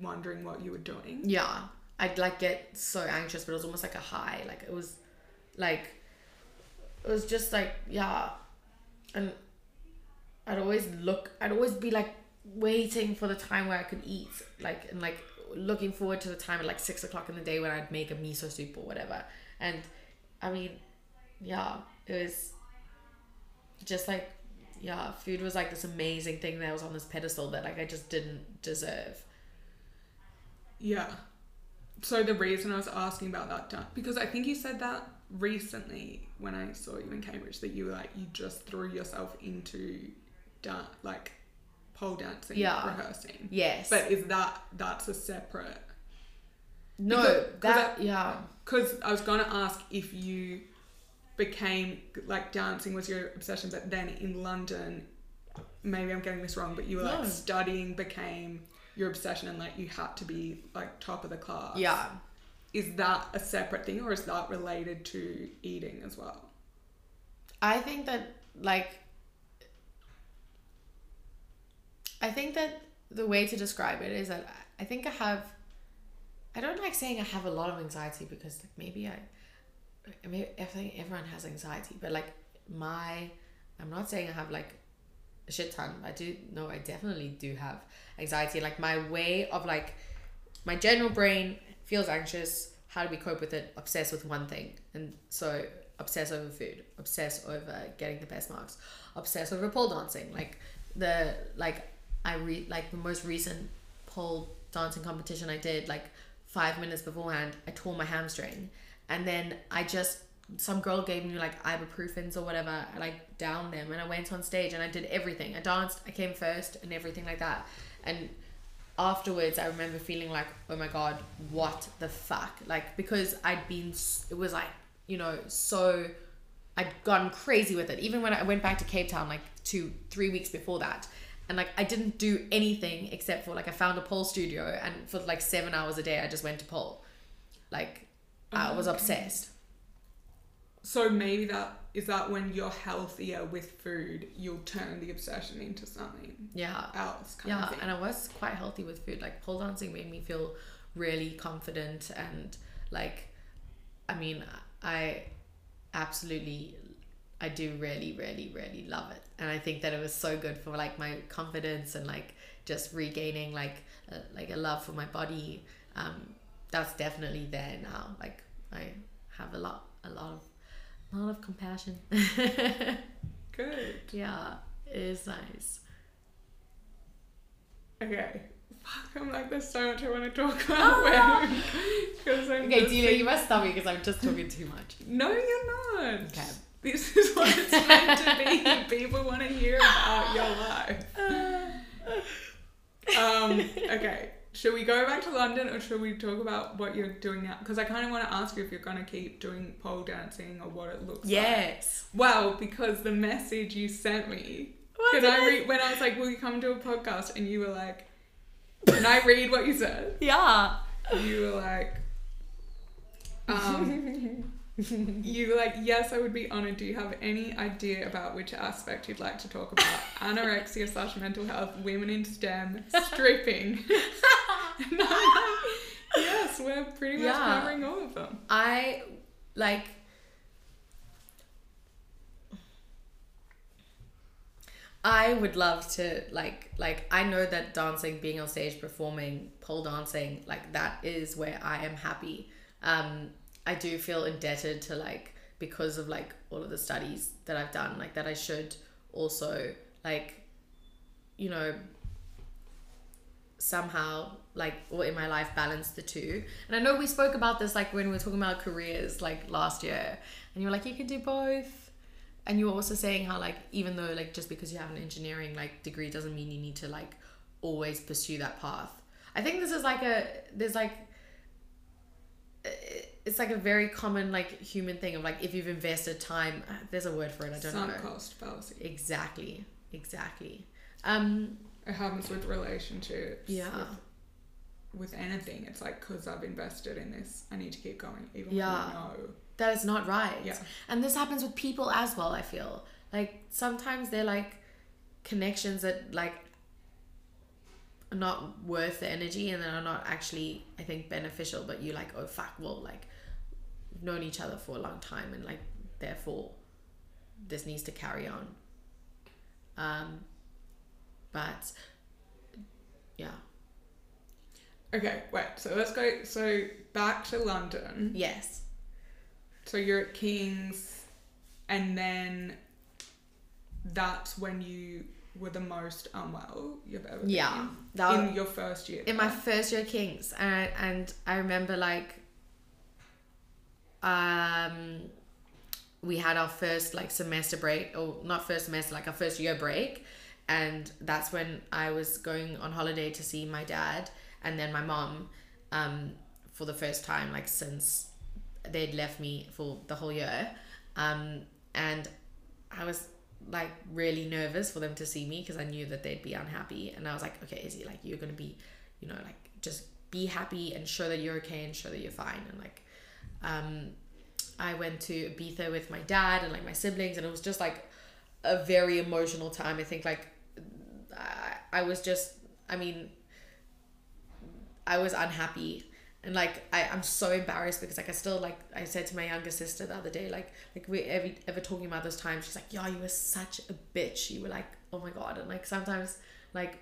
wondering what you were doing? Yeah. I'd like get so anxious, but it was almost like a high. Like it was like, it was just like, yeah. And I'd always look, I'd always be like waiting for the time where I could eat, like, and like, looking forward to the time at like six o'clock in the day when I'd make a miso soup or whatever. And I mean, yeah, it was just like, yeah, food was like this amazing thing that was on this pedestal that like I just didn't deserve. Yeah. So the reason I was asking about that dance, because I think you said that recently when I saw you in Cambridge, that you were like, you just threw yourself into dance, like pole dancing, yeah. Rehearsing. Yes. But is that, that's a separate... No, because, that, I, yeah. Because I was going to ask if you became, like dancing was your obsession, but then in London, maybe I'm getting this wrong, but you were no. like studying became your obsession and like you had to be like top of the class. Yeah. Is that a separate thing or is that related to eating as well? I think that like... I think that the way to describe it is that I think I have, I don't like saying I have a lot of anxiety because like maybe I, maybe I think everyone has anxiety, but like my, I'm not saying I have like a shit ton. I do, no, I definitely do have anxiety. Like my way of like, my general brain feels anxious. How do we cope with it? Obsess with one thing. And so obsess over food, obsess over getting the best marks, obsess over pole dancing. Like the, like, I re like the most recent pole dancing competition I did, like five minutes beforehand, I tore my hamstring, and then I just some girl gave me like ibuprofens or whatever. I like downed them, and I went on stage and I did everything. I danced, I came first, and everything like that. And afterwards, I remember feeling like, oh my God, what the fuck? Like because I'd been, it was like you know so I'd gone crazy with it. Even when I went back to Cape Town, like two, three weeks before that. And like I didn't do anything except for like I found a pole studio and for like seven hours a day I just went to pole. Like oh, I was okay. obsessed. So maybe that is that when you're healthier with food, you'll turn the obsession into something yeah. else kind yeah. of thing. And I was quite healthy with food. Like pole dancing made me feel really confident and like I mean I absolutely I do really, really, really love it. And I think that it was so good for like my confidence and like just regaining like a, like a love for my body. Um, that's definitely there now. Like I have a lot, a lot of, a lot of compassion. Good. Yeah, it is nice. Okay. Fuck, I'm like, there's so much I want to talk about. Ah! I'm okay, Dina, you must stop me because I'm just talking too much. No, you're not. Okay. This is what it's meant to be. People want to hear about your life. Um, okay, Should we go back to London, or should we talk about what you're doing now? Because I kind of want to ask you if you're going to keep doing pole dancing or what it looks yes. like. Yes. Well, because the message you sent me, can I read? When I was like, will you come do a podcast? And you were like, can I read what you said? Yeah. You were like, um, you were like, yes, I would be honored. Do you have any idea about which aspect you'd like to talk about? Anorexia slash mental health, women in STEM, stripping. And I'm like, yes, we're pretty much yeah. covering all of them. I like, I would love to like, like I know that dancing, being on stage, performing, pole dancing, like that is where I am happy. Um, I do feel indebted to like, because of like all of the studies that I've done, like that I should also like, you know, somehow like, or in my life balance the two. And I know we spoke about this, like when we were talking about careers, like last year, and you were like, you can do both. And you were also saying how like, even though like just because you have an engineering like degree doesn't mean you need to like always pursue that path. I think this is like a, there's like, it's like a very common like human thing of like, if you've invested time, there's a word for it, I don't know. Sunk cost fallacy. Exactly, exactly. Um, it happens with relationships. Yeah. With, with anything, it's like, because I've invested in this, I need to keep going, even yeah. when I know that is not right. Yeah. And this happens with people as well, I feel. Like sometimes they're like connections that like are not worth the energy and then are not actually, I think, beneficial, but you like, oh fuck, well like we've known each other for a long time and like therefore this needs to carry on. Um but yeah. Okay, wait, so let's go so back to London. Yes. So you're at King's, and then that's when you were the most unwell you've ever been. Yeah. That in was, your first year. In my first year at King's. And, and I remember, like, um, we had our first, like, semester break, or not first semester, like our first year break. And that's when I was going on holiday to see my dad and then my mom um, for the first time, like, since they'd left me for the whole year. Um, and I was like really nervous for them to see me because I knew that they'd be unhappy. And I was like, okay, Izzy, like you're going to be, you know, like just be happy and show that you're okay and show that you're fine. And like, um, I went to Ibiza with my dad and like my siblings, and it was just like a very emotional time. I think like I, I was just, I mean, I was unhappy. And like I, I'm so embarrassed because like I still like I said to my younger sister the other day, like like we every ever talking about this time, she's like, yeah, you were such a bitch. You were like, oh my god. And like sometimes like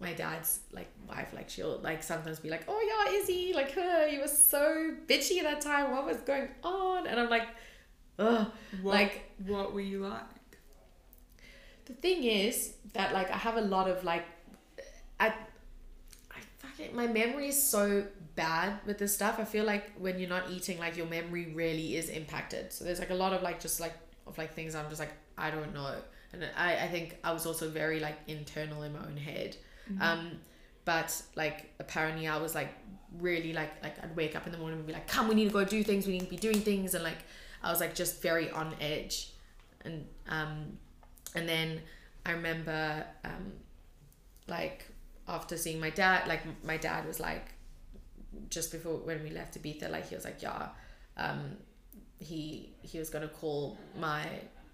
my dad's like wife, like she'll like sometimes be like, oh yeah, Izzy, like her, you were so bitchy at that time, what was going on? And I'm like, ugh, what, like what were you like? The thing is that like I have a lot of like at I fucking my memory is so bad with this stuff. I feel like when you're not eating, like your memory really is impacted. So there's like a lot of like just like of like things I'm just like, I don't know. And I, I think I was also very like internal in my own head. Mm-hmm. Um but like apparently I was like really like like I'd wake up in the morning and be like, come, we need to go do things, we need to be doing things. And like I was like just very on edge. And um and then I remember um like after seeing my dad, like my dad was like just before when we left Ibiza, like he was like, yeah, um, he he was gonna call my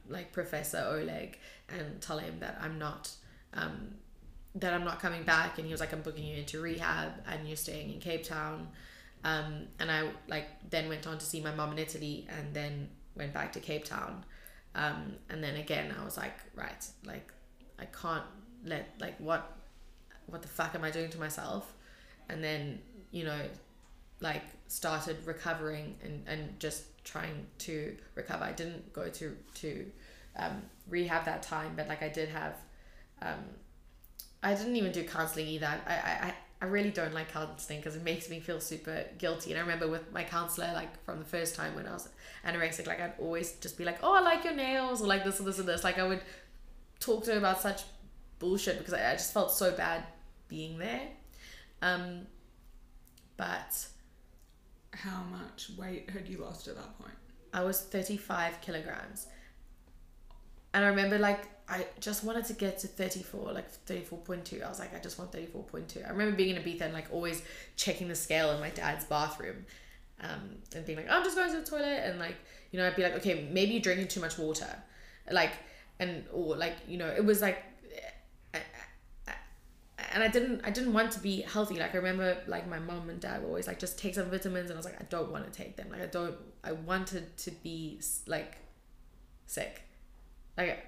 like professor Oleg and tell him that I'm not um that I'm not coming back. And he was like, I'm booking you into rehab and you're staying in Cape Town. Um and I like then went on to see my mom in Italy and then went back to Cape Town. Um and then again I was like, right, like I can't let like what what the fuck am I doing to myself? And then, you know, like started recovering and, and just trying to recover. I didn't go to, to um, rehab that time, but like I did have, um, I didn't even do counseling either. I, I, I really don't like counseling because it makes me feel super guilty. And I remember with my counselor, like from the first time when I was anorexic, like I'd always just be like, oh, I like your nails, or like this or this or this. Like I would talk to her about such bullshit because I, I just felt so bad being there. Um, but how much weight had you lost at that point? I was thirty-five kilograms. And I remember, like, I just wanted to get to thirty-four, like thirty-four point two. I was like, I just want thirty-four point two. I remember being in Ibiza and, like, always checking the scale in my dad's bathroom, um, and being like, oh, I'm just going to the toilet. And, like, you know, I'd be like, okay, maybe you're drinking too much water. Like, and, or like, you know, it was like, I, I, and I didn't, I didn't want to be healthy. Like, I remember, like, my mom and dad were always like, just take some vitamins. And I was like, I don't want to take them. Like, I don't, I wanted to be, like, sick. Like,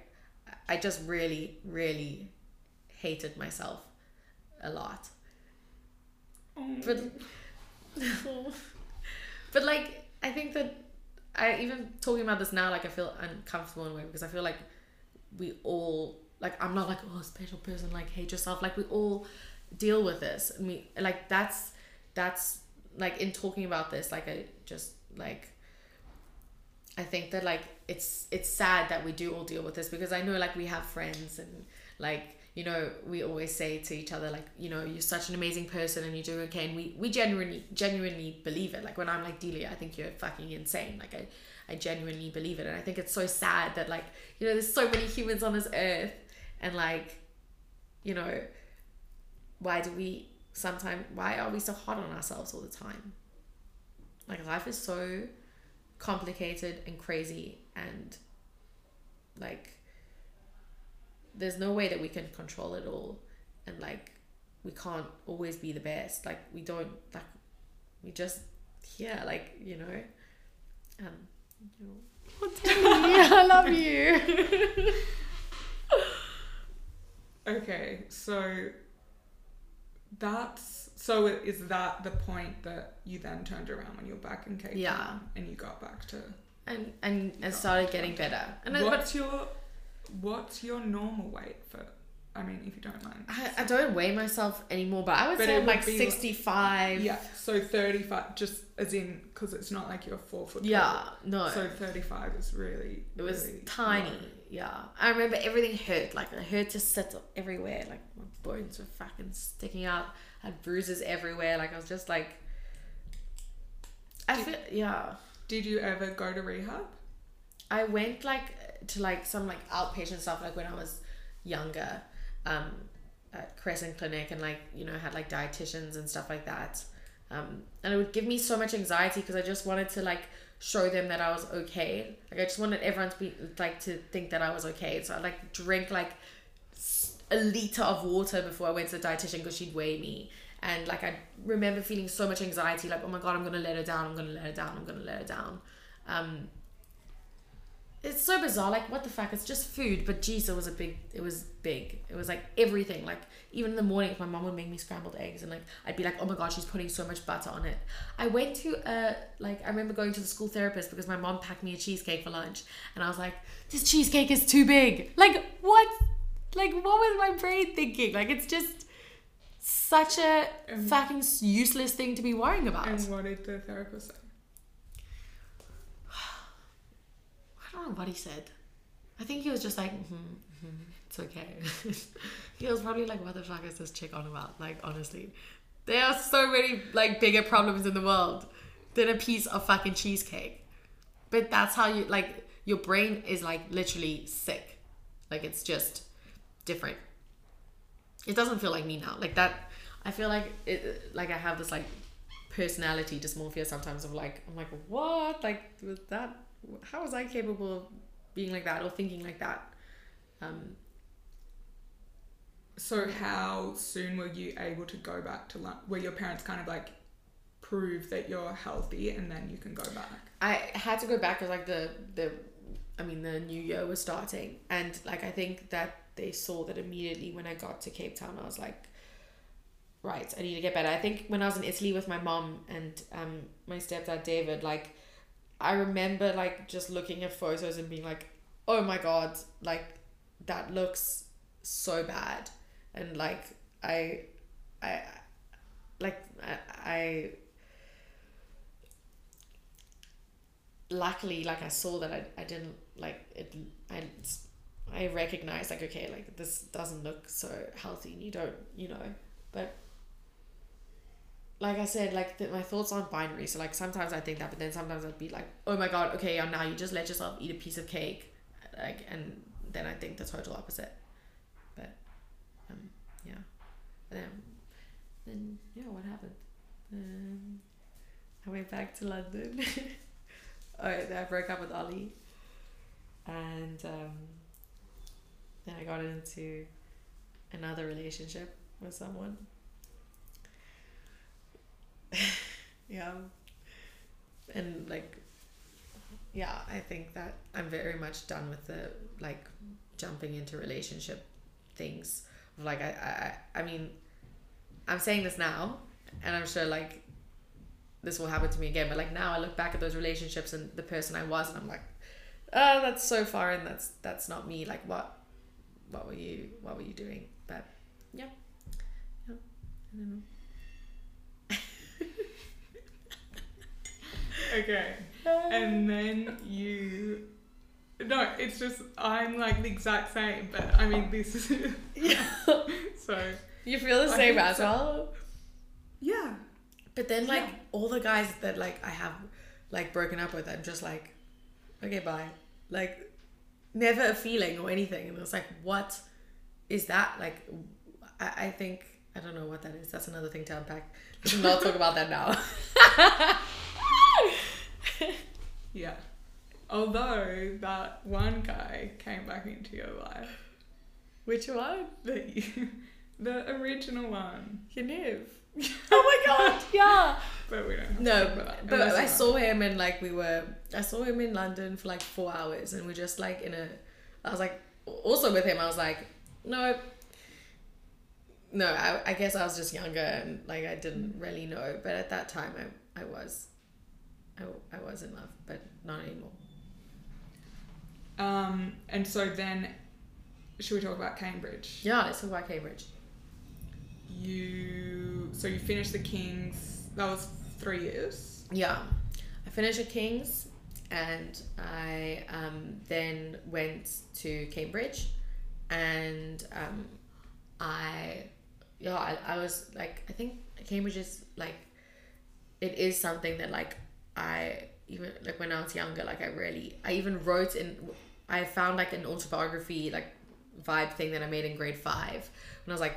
I just really, really hated myself a lot. Oh. But, but, like, I think that I, even talking about this now, like, I feel uncomfortable in a way, because I feel like we all, like, I'm not like, oh, special person, like, hate yourself. Like, we all deal with this. And we, like, that's, that's, like, in talking about this, like, I just, like, I think that, like, it's it's sad that we do all deal with this, because I know, like, we have friends and, like, you know, we always say to each other, like, you know, you're such an amazing person and you're doing okay, and we, we genuinely genuinely believe it. Like, when I'm like, Delia, I think you're fucking insane. Like, I, I genuinely believe it. And I think it's so sad that, like, you know, there's so many humans on this earth, and, like, you know, why do we sometimes, why are we so hard on ourselves all the time? Like, life is so complicated and crazy, and, like, there's no way that we can control it all, and, like, we can't always be the best. Like, we don't, like, we just, yeah, like, you know, um you know. I love you. Okay, so that's so is that the point that you then turned around when you were back in Cape Town? Yeah. And you got back to and and, and started getting better. And what's I, but, your what's your normal weight for? I mean, if you don't mind. I, I don't weigh myself anymore, but I would but say I'm like sixty-five. Like, yeah, so thirty-five, just as in, because it's not like you're four foot. Yeah, tall. No. So thirty-five is really. It was really tiny. Low. Yeah, I remember everything hurt. Like, it hurt to sit everywhere. Like, my bones were fucking sticking out. I had bruises everywhere. Like, I was just like, I did, feel, yeah. Did you ever go to rehab? I went, like, to, like, some, like, outpatient stuff, like, when I was younger, um, at Crescent Clinic, and, like, you know, had, like, dietitians and stuff like that. Um, and it would give me so much anxiety, because I just wanted to, like, show them that I was okay. Like, I just wanted everyone to be, like, to think that I was okay. So I, like, drink, like, a liter of water before I went to the dietitian, because she'd weigh me, and, like, I remember feeling so much anxiety, like, oh my god, I'm gonna let her down, I'm gonna let her down, I'm gonna let her down. Um, it's so bizarre, like, what the fuck, it's just food, but geez, it was a big, it was big, it was like everything, like, even in the morning, my mom would make me scrambled eggs, and, like, I'd be like, oh my god, she's putting so much butter on it. I went to a, like, I remember going to the school therapist, because my mom packed me a cheesecake for lunch, and I was like, this cheesecake is too big, like, what? Like, what was my brain thinking? Like, it's just such a um, fucking useless thing to be worrying about. And what did the therapist say? I don't know what he said. I think he was just like, mm-hmm, mm-hmm, it's okay. He was probably like, what the fuck is this chick on about? Like, honestly, there are so many, like, bigger problems in the world than a piece of fucking cheesecake. But that's how you, like, your brain is, like, literally sick. Like, it's just different. It doesn't feel like me now. Like, that, I feel like it, like, I have this, like, personality dysmorphia sometimes of, like, I'm like, what? Like, was that, how was I capable of being like that or thinking like that? Um so how soon were you able to go back to lunch? Were your parents kind of like, prove that you're healthy and then you can go back? I had to go back because, like, the the I mean the new year was starting, and, like, I think that they saw that immediately when I got to Cape Town. I was like, right, I need to get better. I think when I was in Italy with my mom and um my stepdad David, like, I remember, like, just looking at photos and being like, oh my god, like, that looks so bad. And, like, I I like I, I luckily, like, I saw that I, I didn't like it I I recognize, like, okay, like, this doesn't look so healthy, and you don't, you know, but like I said, like th- my thoughts aren't binary. So like sometimes I think that, but then sometimes I'd be like, oh my God, okay, now you just let yourself eat a piece of cake. Like, and then I think the total opposite. But um, yeah. And then, then yeah, what happened? Um, I went back to London. Oh, then I broke up with Ollie. And um, then I got into another relationship with someone. Yeah. And like, yeah, I think that I'm very much done with the like jumping into relationship things. Like I, I, I mean, I'm saying this now and I'm sure like this will happen to me again, but like now I look back at those relationships and the person I was and I'm like, oh, that's so foreign. That's, that's not me. Like what, what were you, what were you doing? But yeah, yeah, I don't know. Okay, and then you, no, it's just, I'm like the exact same, but I mean, this is, yeah. So. You feel the I same as well? Yeah. But then like, yeah. all the guys that like, I have like broken up with, I'm just like, okay, bye. Like, never a feeling or anything. And it's like, what is that? Like, I, I think, I don't know what that is. That's another thing to unpack. Let's not talk about that now. Yeah. Although that one guy came back into your life. Which one? The, the original one. Ynev. Oh my God, yeah. But we don't have no, to talk about that. But I saw him and like we were, I saw him in London for like four hours and we're just like in a, I was like, also with him, I was like, no, no, I, I guess I was just younger and like I didn't really know. But at that time I, I was. I, I was in love, but not anymore. Um, and so then, should we talk about Cambridge? Yeah, let's talk about Cambridge. You, so you finished the King's, that was three years? Yeah. I finished at King's and I um, then went to Cambridge and um, I, yeah, I, I was like, I think Cambridge is like, it is something that like, I even like when I was younger, like I really, I even wrote in, I found like an autobiography, like vibe thing that I made in grade five when I was like,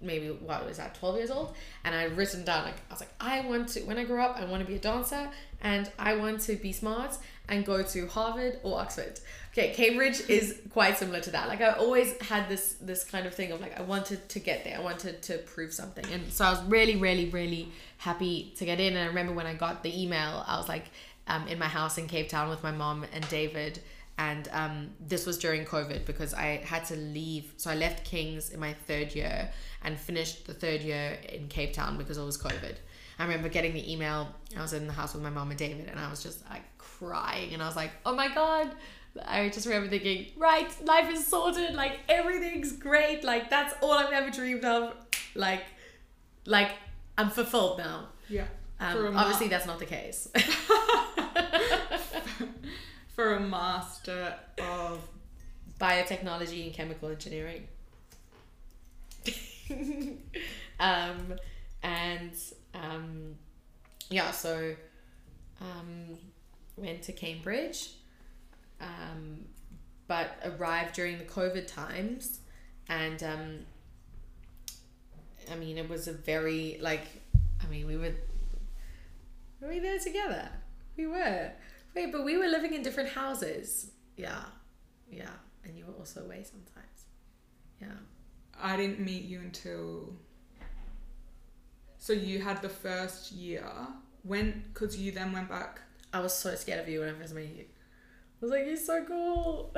maybe what was that, twelve years old? And I had written down, like, I was like, I want to, when I grow up, I want to be a dancer and I want to be smart and go to Harvard or Oxford. Okay. Cambridge is quite similar to that. Like I always had this, this kind of thing of like, I wanted to get there. I wanted to prove something. And so I was really, really, really happy to get in. And I remember when I got the email, I was like, um, in my house in Cape Town with my mom and David. And, um, this was during COVID because I had to leave. So I left King's in my third year and finished the third year in Cape Town because it was COVID. I remember getting the email. I was in the house with my mom and David and I was just like crying and I was like, oh my God. I just remember thinking, right, life is sorted. Like everything's great. Like that's all I've ever dreamed of. Like, like I'm fulfilled now. Yeah. Um, obviously that's not the case. For a master of biotechnology and chemical engineering. um, and, um, yeah, so, um, went to Cambridge, um, but arrived during the COVID times. And, um, I mean, it was a very, like, I mean, we were, were we there together? We were. Wait, but we were living in different houses. Yeah. Yeah. And you were also away sometimes. Yeah. I didn't meet you until... So you had the first year. When... Because you then went back. I was so scared of you when I first met you. I was like, you're so cool.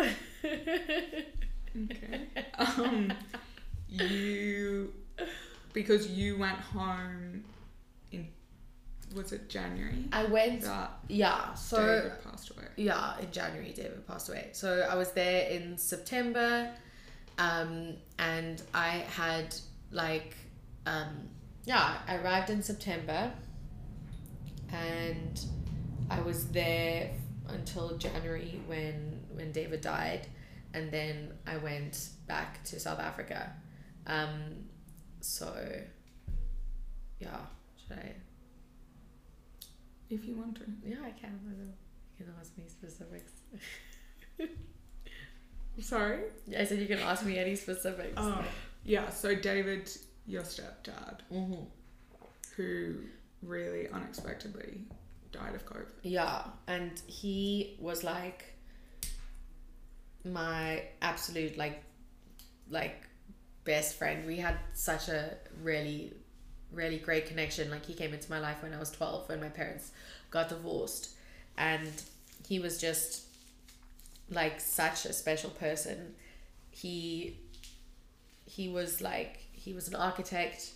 Okay. Um, you... Because you went home in... Was it January? I went... That yeah. So David passed away. Yeah, in January, David passed away. So I was there in September um, and I had like... Um, yeah, I arrived in September and I was there until January when, when David died and then I went back to South Africa. Um, so, yeah. Should I? If you want to. Yeah, I can. I know. You can ask me specifics. Sorry? I said you can ask me any specifics. Oh, yeah. So David, your stepdad, mm-hmm. who really unexpectedly died of COVID. Yeah. And he was like my absolute like like best friend. We had such a really really great connection. Like, he came into my life when I was twelve, when my parents got divorced, and he was just like such a special person. He he was like, he was an architect.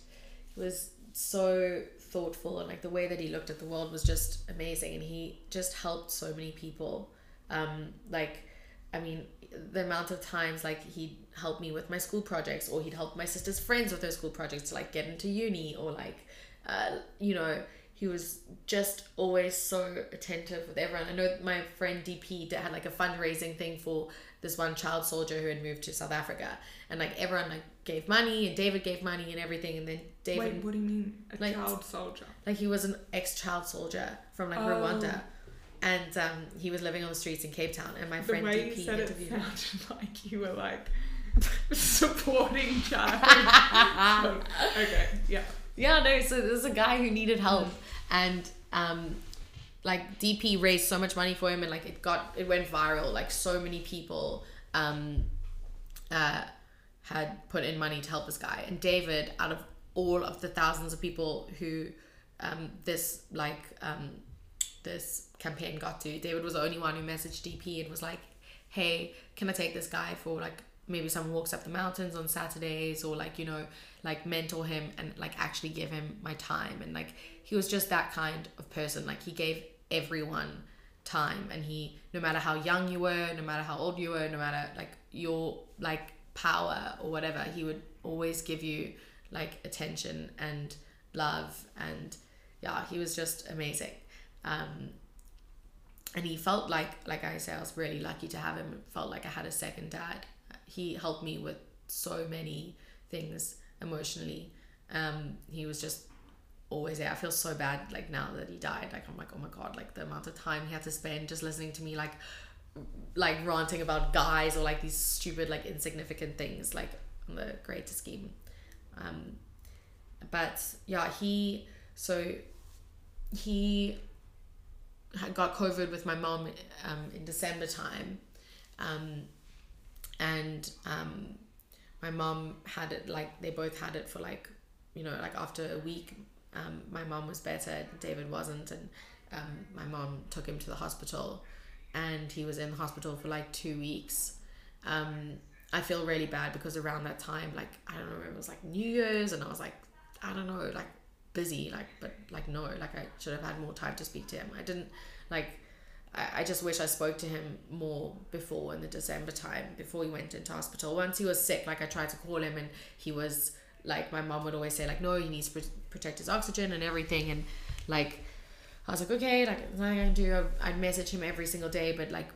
He was so thoughtful, and like the way that he looked at the world was just amazing, and he just helped so many people. Um like, I mean, the amount of times like he'd help me with my school projects, or he'd help my sister's friends with their school projects to like get into uni, or like uh you know, he was just always so attentive with everyone. I know my friend D P had like a fundraising thing for this one child soldier who had moved to South Africa, and like everyone like gave money, and David gave money and everything. And then David, wait, what do you mean a like, child soldier? Like, he was an ex-child soldier from like oh. Rwanda. And um, he was living on the streets in Cape Town, and my friend D P interviewed him. The way you said it sounded like you were like supporting child. So, okay, yeah, yeah, no. So there's a guy who needed help, and um, like D P raised so much money for him, and like it got it went viral. Like, so many people um, uh, had put in money to help this guy, and David, out of all of the thousands of people who um, this like um, this. campaign got to, David was the only one who messaged D P and was like, hey, can I take this guy for like maybe some walks up the mountains on Saturdays, or like, you know, like mentor him and like actually give him my time. And like, he was just that kind of person. Like, he gave everyone time, and he, no matter how young you were, no matter how old you were, no matter like your like power or whatever, he would always give you like attention and love. And yeah, he was just amazing. um And he felt like, like I say, I was really lucky to have him. It felt like I had a second dad. He helped me with so many things emotionally. Um, he was just always there. I feel so bad, like, now that he died. Like, I'm like, oh my God, like, the amount of time he had to spend just listening to me, like, like ranting about guys, or like these stupid, like, insignificant things, like, on the greater scheme. Um, but yeah, he, so he... I got COVID with my mom um, in December time, um, and um, my mom had it, like, they both had it for like, you know, like after a week. Um, my mom was better, David wasn't, and um, my mom took him to the hospital, and he was in the hospital for like two weeks. um, I feel really bad because around that time, like, I don't know, it was like New Year's, and I was like, I don't know, like busy, like, but like, no, like, I should have had more time to speak to him. I didn't, like, I, I just wish I spoke to him more before, in the December time, before he went into hospital. Once he was sick, like, I tried to call him, and he was like, my mom would always say like, no, he needs to protect his oxygen and everything. And like, I was like, okay, like, there's nothing I can do. I'd message him every single day, but like,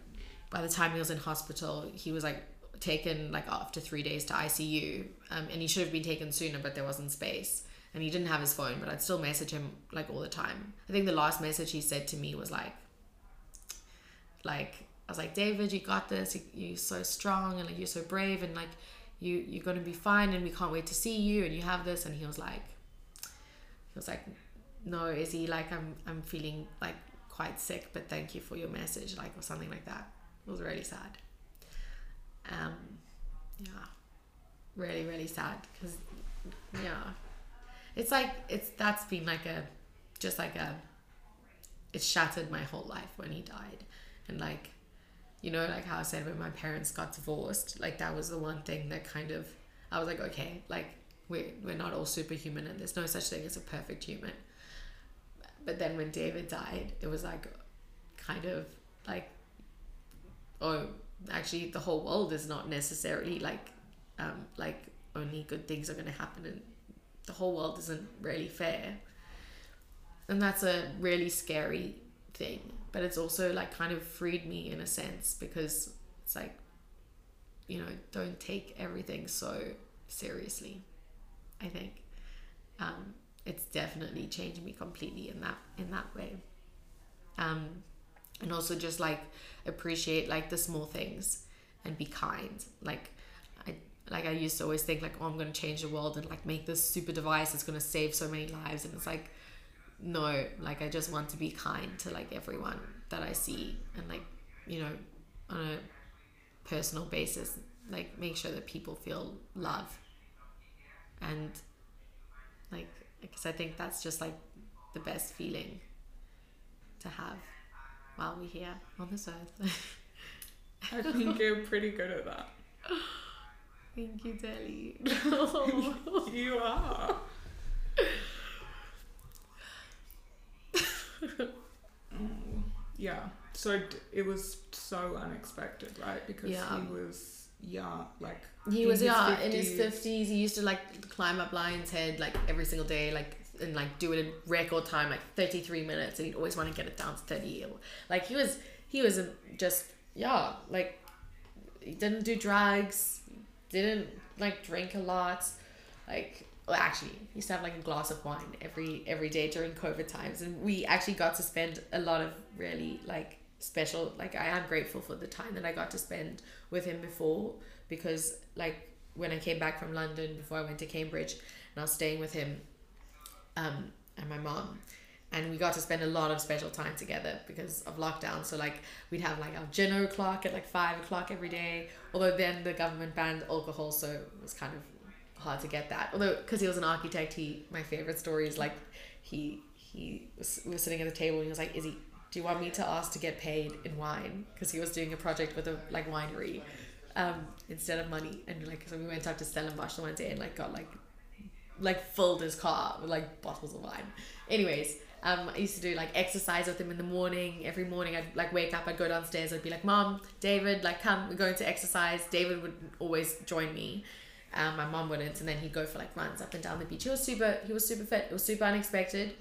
by the time he was in hospital, he was like taken like after three days to I C U, um, and he should have been taken sooner, but there wasn't space. And he didn't have his phone, but I'd still message him like all the time. I think the last message he said to me was like, like, I was like, David, you got this. You, you're so strong, and like, you're so brave, and like, you, you're going to be fine, and we can't wait to see you, and you have this. And he was like, he was like, no, Izzy, like, I'm, I'm feeling like quite sick, but thank you for your message. Like, or something like that. It was really sad. Um, yeah, really, really sad. Cause yeah. It's like, it's, that's been like a, just like a, it shattered my whole life when he died. And like, you know, like how I said, when my parents got divorced, like, that was the one thing that kind of, I was like, okay, like, we're, we're not all superhuman, and there's no such thing as a perfect human. But then when David died, it was like, kind of like, oh, actually the whole world is not necessarily like, um, like only good things are going to happen, and the whole world isn't really fair. And that's a really scary thing, but it's also like kind of freed me in a sense, because it's like, you know, don't take everything so seriously, I think. Um, it's definitely changed me completely in that in that way. Um, and also just like appreciate like the small things and be kind. Like I like I used to always think like, oh, I'm gonna change the world and like make this super device, it's gonna save so many lives, and it's like, no, like I just want to be kind to like everyone that I see, and like, you know, on a personal basis, like make sure that people feel love. And like, because I think that's just like the best feeling to have while we're here on this earth. I think you're pretty good at that. Thank you, Deli. Oh. You are. Yeah. So it was so unexpected, right? Because yeah. he was yeah, like he was yeah in his fifties. He used to like climb up Lion's Head like every single day, like and like do it in record time, like thirty-three minutes, and he'd always want to get it down to thirty. Like he was, he was just yeah, like he didn't do drugs, didn't like drink a lot, like. Well, actually, he used to have like a glass of wine every every day during COVID times, and we actually got to spend a lot of really like special. Like I am grateful for the time that I got to spend with him before, because like when I came back from London before I went to Cambridge, and I was staying with him, um, and my mom, and we got to spend a lot of special time together because of lockdown. So like we'd have like our gin o'clock at like five o'clock every day. Although then the government banned alcohol, so it was kind of hard to get that. Although because he was an architect, he my favorite story is like he he was, we were sitting at the table and he was like, Izzy, do you want me to ask to get paid in wine? Because he was doing a project with a like winery um instead of money, and like so we went up to Stellenbosch the one day and like got like like filled his car with like bottles of wine. Anyways, um I used to do like exercise with him in the morning. Every morning I'd like wake up, I'd go downstairs, I'd be like, Mom, David, like come, we're going to exercise. David would always join me. Um, my mom wouldn't, and then he'd go for like runs up and down the beach. He was super, he was super fit. It was super unexpected.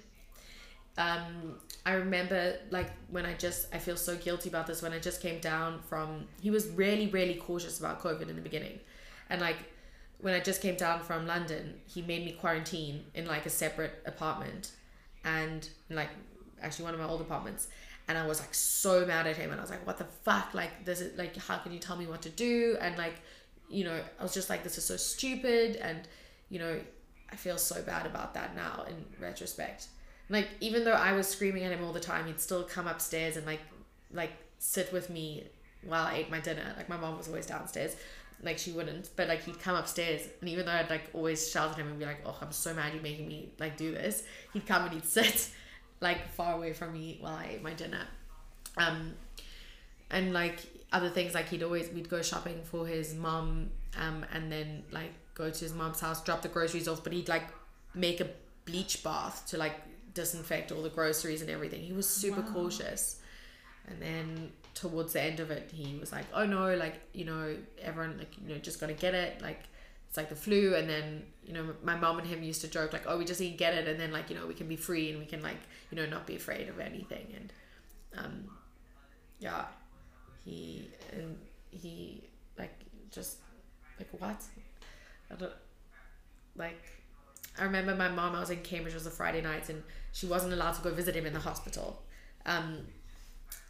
Um, I remember like when I just, I feel so guilty about this. When I just came down from, he was really, really cautious about COVID in the beginning. And like, when I just came down from London, he made me quarantine in like a separate apartment, and like actually one of my old apartments. And I was like so mad at him. And I was like, what the fuck? Like this is like, how can you tell me what to do? And like, you know, I was just like, this is so stupid. And, you know, I feel so bad about that now in retrospect. Like, even though I was screaming at him all the time, he'd still come upstairs and like, like sit with me while I ate my dinner. Like my mom was always downstairs, like she wouldn't, but like he'd come upstairs, and even though I'd like always shout at him and be like, oh, I'm so mad you're making me like do this, he'd come and he'd sit like far away from me while I ate my dinner. Um, and like, other things, like he'd always, we'd go shopping for his mom, um, and then like go to his mom's house, drop the groceries off, but he'd like make a bleach bath to like disinfect all the groceries and everything. He was super wow. cautious. And then towards the end of it, he was like, oh no, like, you know, everyone like, you know, just gotta get it. Like it's like the flu. And then, you know, my mom and him used to joke like, oh, we just need to get it. And then like, you know, we can be free and we can like, you know, not be afraid of anything. And, um, yeah. He and he like just like what I don't like I remember my mom, I was in Cambridge, it was a Friday night, and she wasn't allowed to go visit him in the hospital, um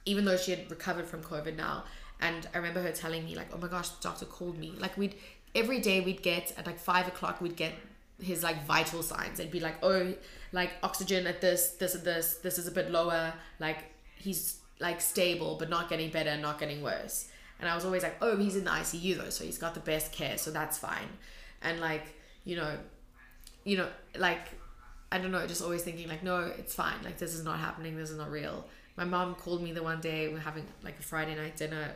even though she had recovered from COVID now. And I remember her telling me like, oh my gosh, the doctor called me. Like we'd every day we'd get at like five o'clock we'd get his like vital signs. It'd be like, oh, like oxygen at this this and this this is a bit lower, like he's like stable but not getting better, not getting worse. And I was always like, oh, he's in the I C U though, so he's got the best care, so that's fine. And like, you know, you know, like I don't know, just always thinking like, no, it's fine, like this is not happening, this is not real. My mom called me the one day, we're having like a Friday night dinner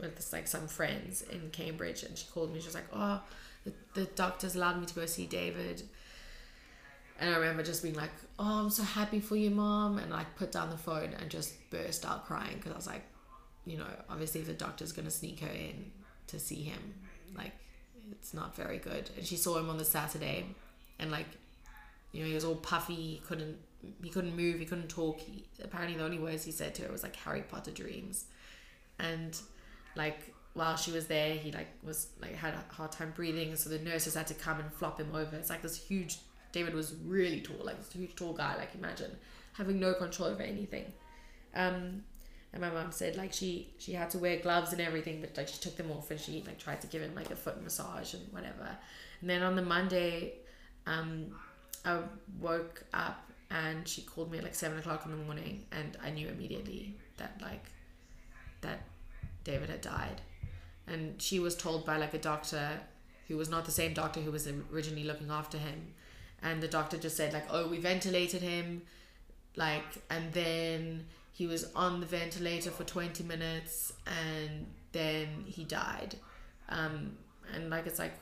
with this, like some friends in Cambridge, and she called me, she was like, oh, the, the doctor's allowed me to go see David. And I remember just being like, oh, I'm so happy for you, Mom. And like put down the phone and just burst out crying, because I was like, you know, obviously the doctor's going to sneak her in to see him. Like, it's not very good. And she saw him on the Saturday, and like, you know, he was all puffy. He couldn't, he couldn't move. He couldn't talk. He, apparently the only words he said to her was like Harry Potter dreams. And like, while she was there, he like was like had a hard time breathing. So the nurses had to come and flop him over. It's like this huge David was really tall, like this huge tall guy, like imagine having no control over anything. Um, and my mom said like she she had to wear gloves and everything, but like she took them off and she like tried to give him like a foot massage and whatever. And then on the Monday, um, I woke up and she called me at like seven o'clock in the morning, and I knew immediately that like that David had died. And she was told by like a doctor who was not the same doctor who was originally looking after him, and the doctor just said like, oh, we ventilated him, like, and then he was on the ventilator for twenty minutes and then he died. Um, and like it's like,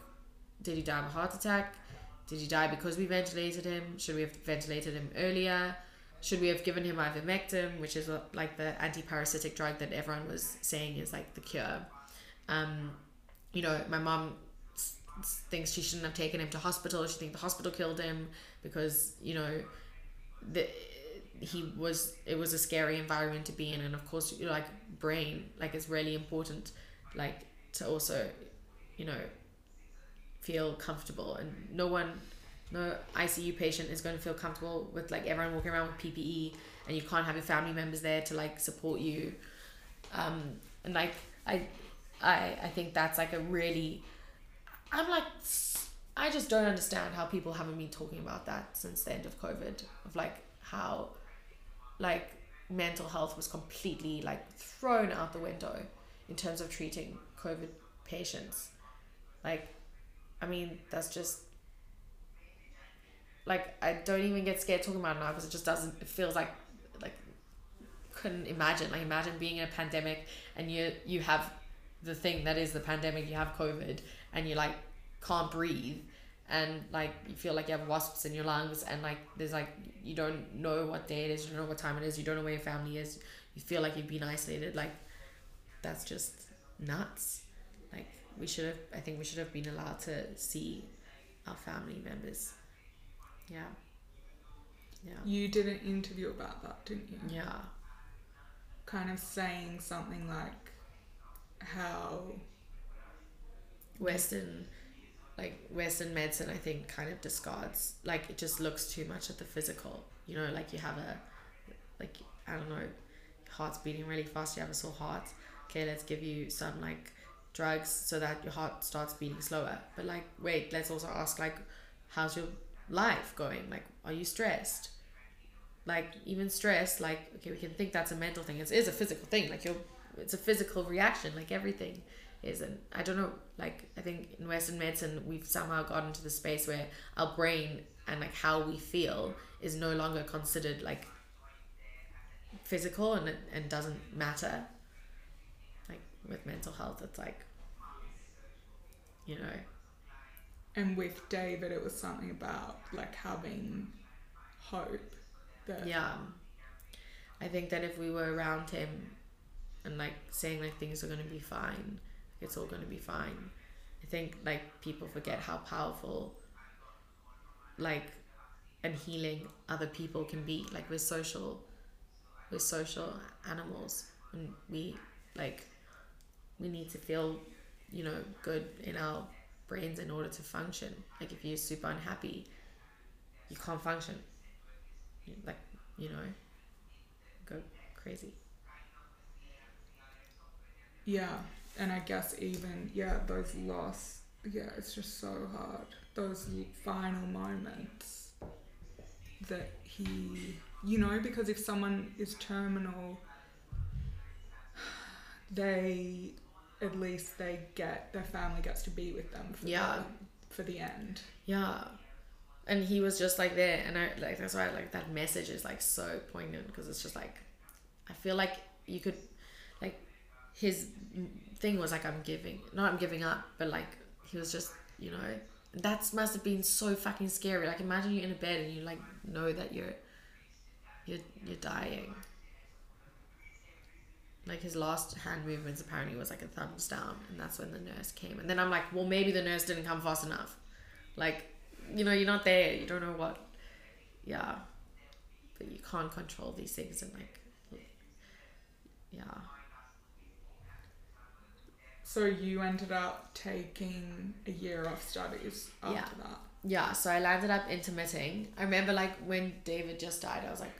did he die of a heart attack? Did he die because we ventilated him? Should we have ventilated him earlier? Should we have given him ivermectin, which is like the anti-parasitic drug that everyone was saying is like the cure? Um, you know, my mom s- thinks she shouldn't have taken him to hospital. She thinks the hospital killed him because, you know, the he was, it was a scary environment to be in. And of course, you know, like brain, like it's really important, like to also, you know, feel comfortable, and no one, no I C U patient is going to feel comfortable with like everyone walking around with P P E, and you can't have your family members there to like support you. Um, and like, I, I, I think that's like a really, I'm like, I just don't understand how people haven't been talking about that since the end of COVID, of like how like mental health was completely like thrown out the window in terms of treating COVID patients. Like, I mean, that's just like, I don't even get scared talking about it now because it just doesn't, it feels like, like couldn't imagine, like imagine being in a pandemic and you, you have the thing that is the pandemic, you have COVID and you like can't breathe and like you feel like you have wasps in your lungs and like there's like, you don't know what day it is, you don't know what time it is, you don't know where your family is, you feel like you've been isolated. Like that's just nuts. Like we should have, I think we should have been allowed to see our family members. Yeah. Yeah. You did an interview about that, didn't you? Yeah. Kind of saying something like how Western, like Western medicine, I think kind of discards, like it just looks too much at the physical, you know, like you have a, like, I don't know, heart's beating really fast, you have a sore heart. Okay, let's give you some like drugs so that your heart starts beating slower. But like, wait, let's also ask like, how's your life going? Like, are you stressed? Like even stress, like, okay, we can think that's a mental thing. It is a physical thing. Like you're, it's a physical reaction. Like everything is. And I don't know, like I think in Western medicine, we've somehow gotten to the space where our brain and like how we feel is no longer considered like physical and it, and doesn't matter. Like with mental health, it's like, you know. And with David, it was something about like having hope. That yeah. I think that if we were around him and like saying like things are going to be fine, it's all going to be fine. I think like people forget how powerful like and healing other people can be. Like we're social, we're social animals, and we like we need to feel, you know, good in our brains in order to function. Like if you're super unhappy, you can't function. Like, you know, go crazy. Yeah, and I guess even, yeah, those loss, yeah, it's just so hard. Those final moments that he, you know, because if someone is terminal, they, at least they get, their family gets to be with them for, yeah. the, for the end. Yeah. And he was just like there, and I like that's why I, like that message is like so poignant, because it's just like I feel like you could like his thing was like I'm giving not I'm giving up, but like he was just, you know, that must have been so fucking scary. Like imagine you're in a bed and you like know that you're you're you're dying. Like his last hand movements apparently was like a thumbs down, and that's when the nurse came. And then I'm like, well, maybe the nurse didn't come fast enough. Like, you know, you're not there, you don't know what. Yeah, but you can't control these things. And like, yeah. So you ended up taking a year off studies after yeah. that. yeah, so I landed up intermitting. I remember like when David just died, I was like,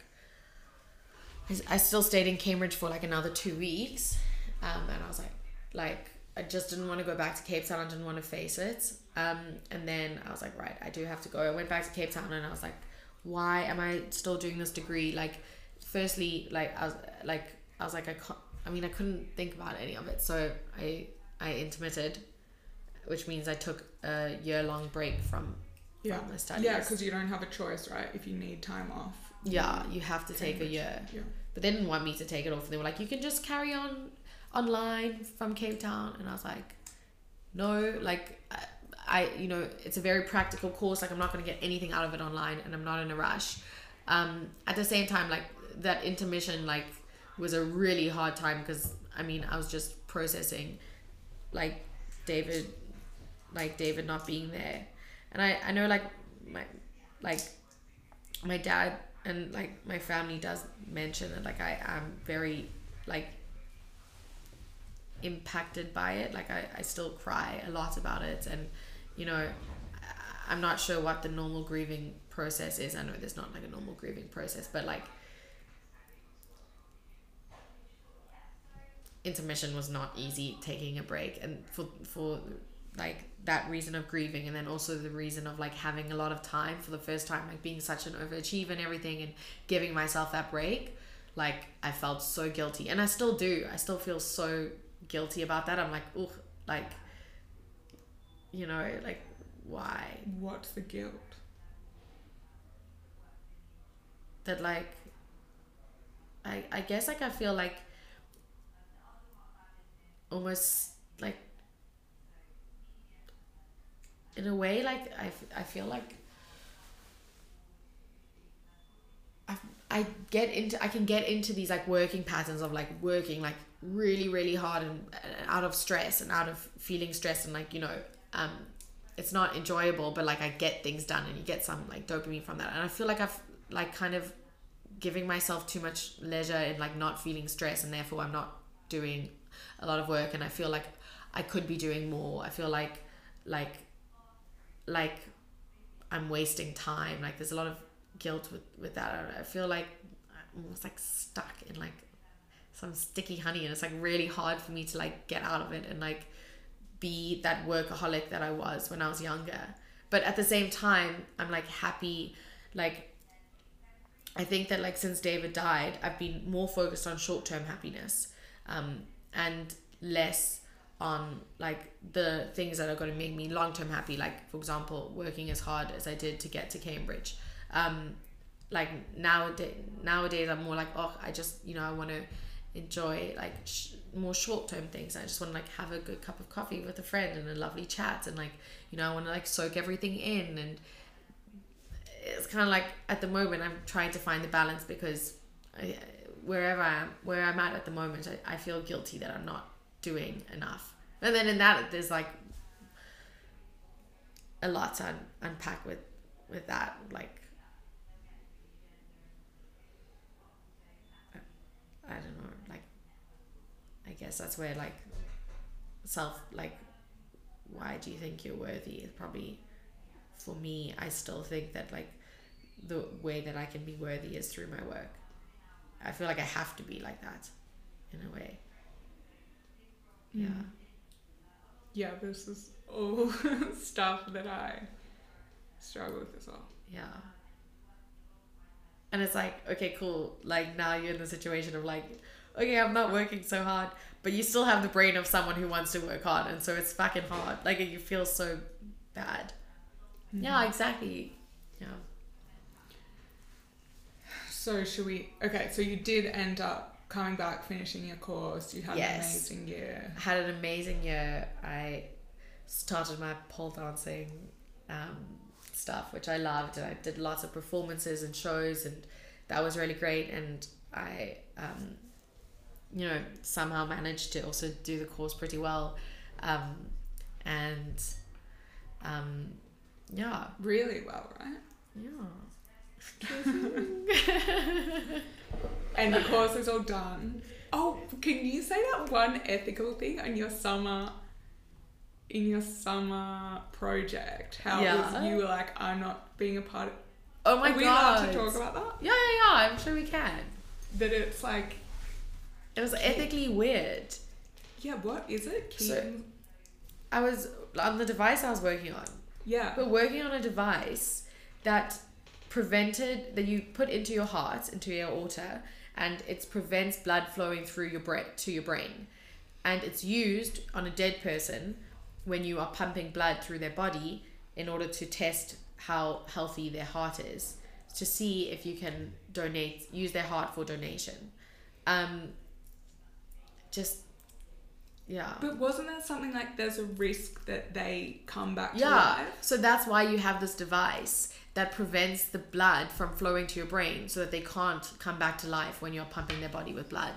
I, I still stayed in Cambridge for like another two weeks. Um, and I was like, like, I just didn't want to go back to Cape Town. I didn't want to face it. Um, and then I was like, right, I do have to go. I went back to Cape Town and I was like, why am I still doing this degree? Like, firstly, like, I was like, I was like, I can't, I mean, I couldn't think about any of it. So I, I intermitted, which means I took a year long break from, yeah. from my studies. Yeah. Cause you don't have a choice, right? If you need time off. Yeah. You have to take a year, yeah. But they didn't want me to take it off. They were like, you can just carry on online from Cape Town. And I was like, no, like I, I you know, it's a very practical course. Like I'm not going to get anything out of it online and I'm not in a rush. Um, at the same time, like that intermission, like was a really hard time because I mean, I was just processing like David, like David not being there. And I, I know like my, like my dad and like my family does mention that like I am very like impacted by it. Like I, I still cry a lot about it. And, you know, I'm not sure what the normal grieving process is. I know there's not like a normal grieving process, but like intermission was not easy, taking a break, and for, for like that reason of grieving, and then also the reason of like having a lot of time for the first time, like being such an overachiever and everything and giving myself that break. Like I felt so guilty, and I still do. I still feel so guilty about that. I'm like, oh, like, you know, like why? What's the guilt? That like, I, I guess like I feel like almost like in a way, like I, I feel like I, I get into, I can get into these like working patterns of like working like really, really hard and, and out of stress and out of feeling stressed and like, you know, um, it's not enjoyable, but like I get things done and you get some like dopamine from that. And I feel like I've like kind of giving myself too much leisure and like not feeling stress, and therefore I'm not doing a lot of work. And I feel like I could be doing more. I feel like, like, like I'm wasting time. Like there's a lot of guilt with, with that. I feel like I'm almost like stuck in like some sticky honey, and it's like really hard for me to like get out of it and like be that workaholic that I was when I was younger. But at the same time, I'm like happy. Like I think that like since David died, I've been more focused on short-term happiness um, and less on like the things that are going to make me long-term happy. Like for example, working as hard as I did to get to Cambridge. Um, like nowadays, nowadays I'm more like, oh, I just, you know, I want to enjoy like sh- more short-term things. I just want to like have a good cup of coffee with a friend and a lovely chat. And like, you know, I want to like soak everything in. And it's kind of like at the moment I'm trying to find the balance, because I, wherever I am, where I'm at at the moment, I, I feel guilty that I'm not doing enough. And then in that, there's like a lot to un- unpack with, with that, like, I don't know, like, I guess that's where, like, self, like, why do you think you're worthy is probably, for me, I still think that, like, the way that I can be worthy is through my work. I feel like I have to be like that, in a way. Yeah. Mm. Yeah, this is all stuff that I struggle with as well. Yeah. And it's like, okay, cool. Like now you're in the situation of like, okay, I'm not working so hard, but you still have the brain of someone who wants to work hard. And so it's fucking hard. Like you feel so bad. Mm-hmm. Yeah, exactly. Yeah. So should we, okay. So you did end up coming back, finishing your course. You had yes. an amazing year. I had an amazing year. I started my pole dancing, um, stuff, which I loved, and I did lots of performances and shows, and that was really great. And I um you know somehow managed to also do the course pretty well, um and um yeah really well, right? Yeah. And the course is all done. Oh, can you say that one ethical thing on your summer in your summer project, how yeah. it was you were like, I'm not being a part of... Oh my Are we God. allowed to talk about that? Yeah, yeah, yeah. I'm sure we can. That it's like... It was King. ethically weird. Yeah, what is it? King? So, I was... On the device I was working on. Yeah. We're working on a device that prevented... That you put into your heart, into your aorta, and it prevents blood flowing through your brain, to your brain. And it's used on a dead person when you are pumping blood through their body in order to test how healthy their heart is, to see if you can donate, use their heart for donation. Um, just, yeah. But wasn't there something like there's a risk that they come back to yeah. life? Yeah, so that's why you have this device that prevents the blood from flowing to your brain so that they can't come back to life when you're pumping their body with blood.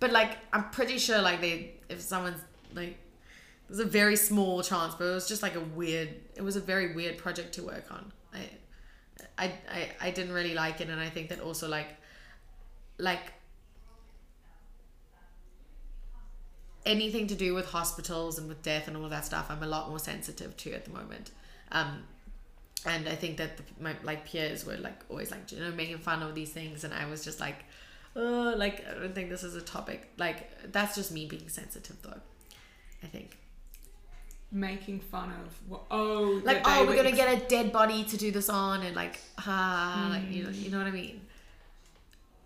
But, like, I'm pretty sure, like, they, if someone's, like, it was a very small chance, but it was just like a weird, it was a very weird project to work on. I, I, I, I didn't really like it. And I think that also like, like anything to do with hospitals and with death and all that stuff, I'm a lot more sensitive to at the moment. Um, and I think that the, my, like peers were like, always like, you know, making fun of these things. And I was just like, oh, like, I don't think this is a topic. Like, that's just me being sensitive though, I think. Making fun of what, oh like oh we're gonna ex- get a dead body to do this on and like ha ah, mm. like you know you know what I mean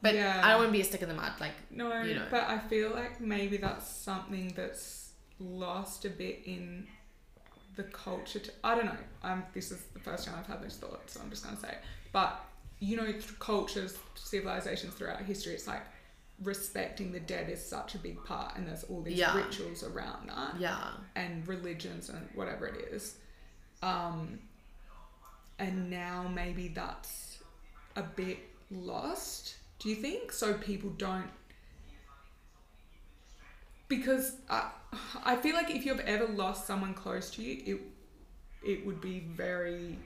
but yeah. I don't want to be a stick in the mud like no you know. But I feel like maybe that's something that's lost a bit in the culture to, I don't know um this is the first time I've had this thought so I'm just gonna say it. But you know cultures, civilizations throughout history, it's like respecting the dead is such a big part and there's all these yeah. rituals around that yeah and religions and whatever it is um and now maybe that's a bit lost, do you think? So people don't, because I, I feel like if you've ever lost someone close to you, it it would be very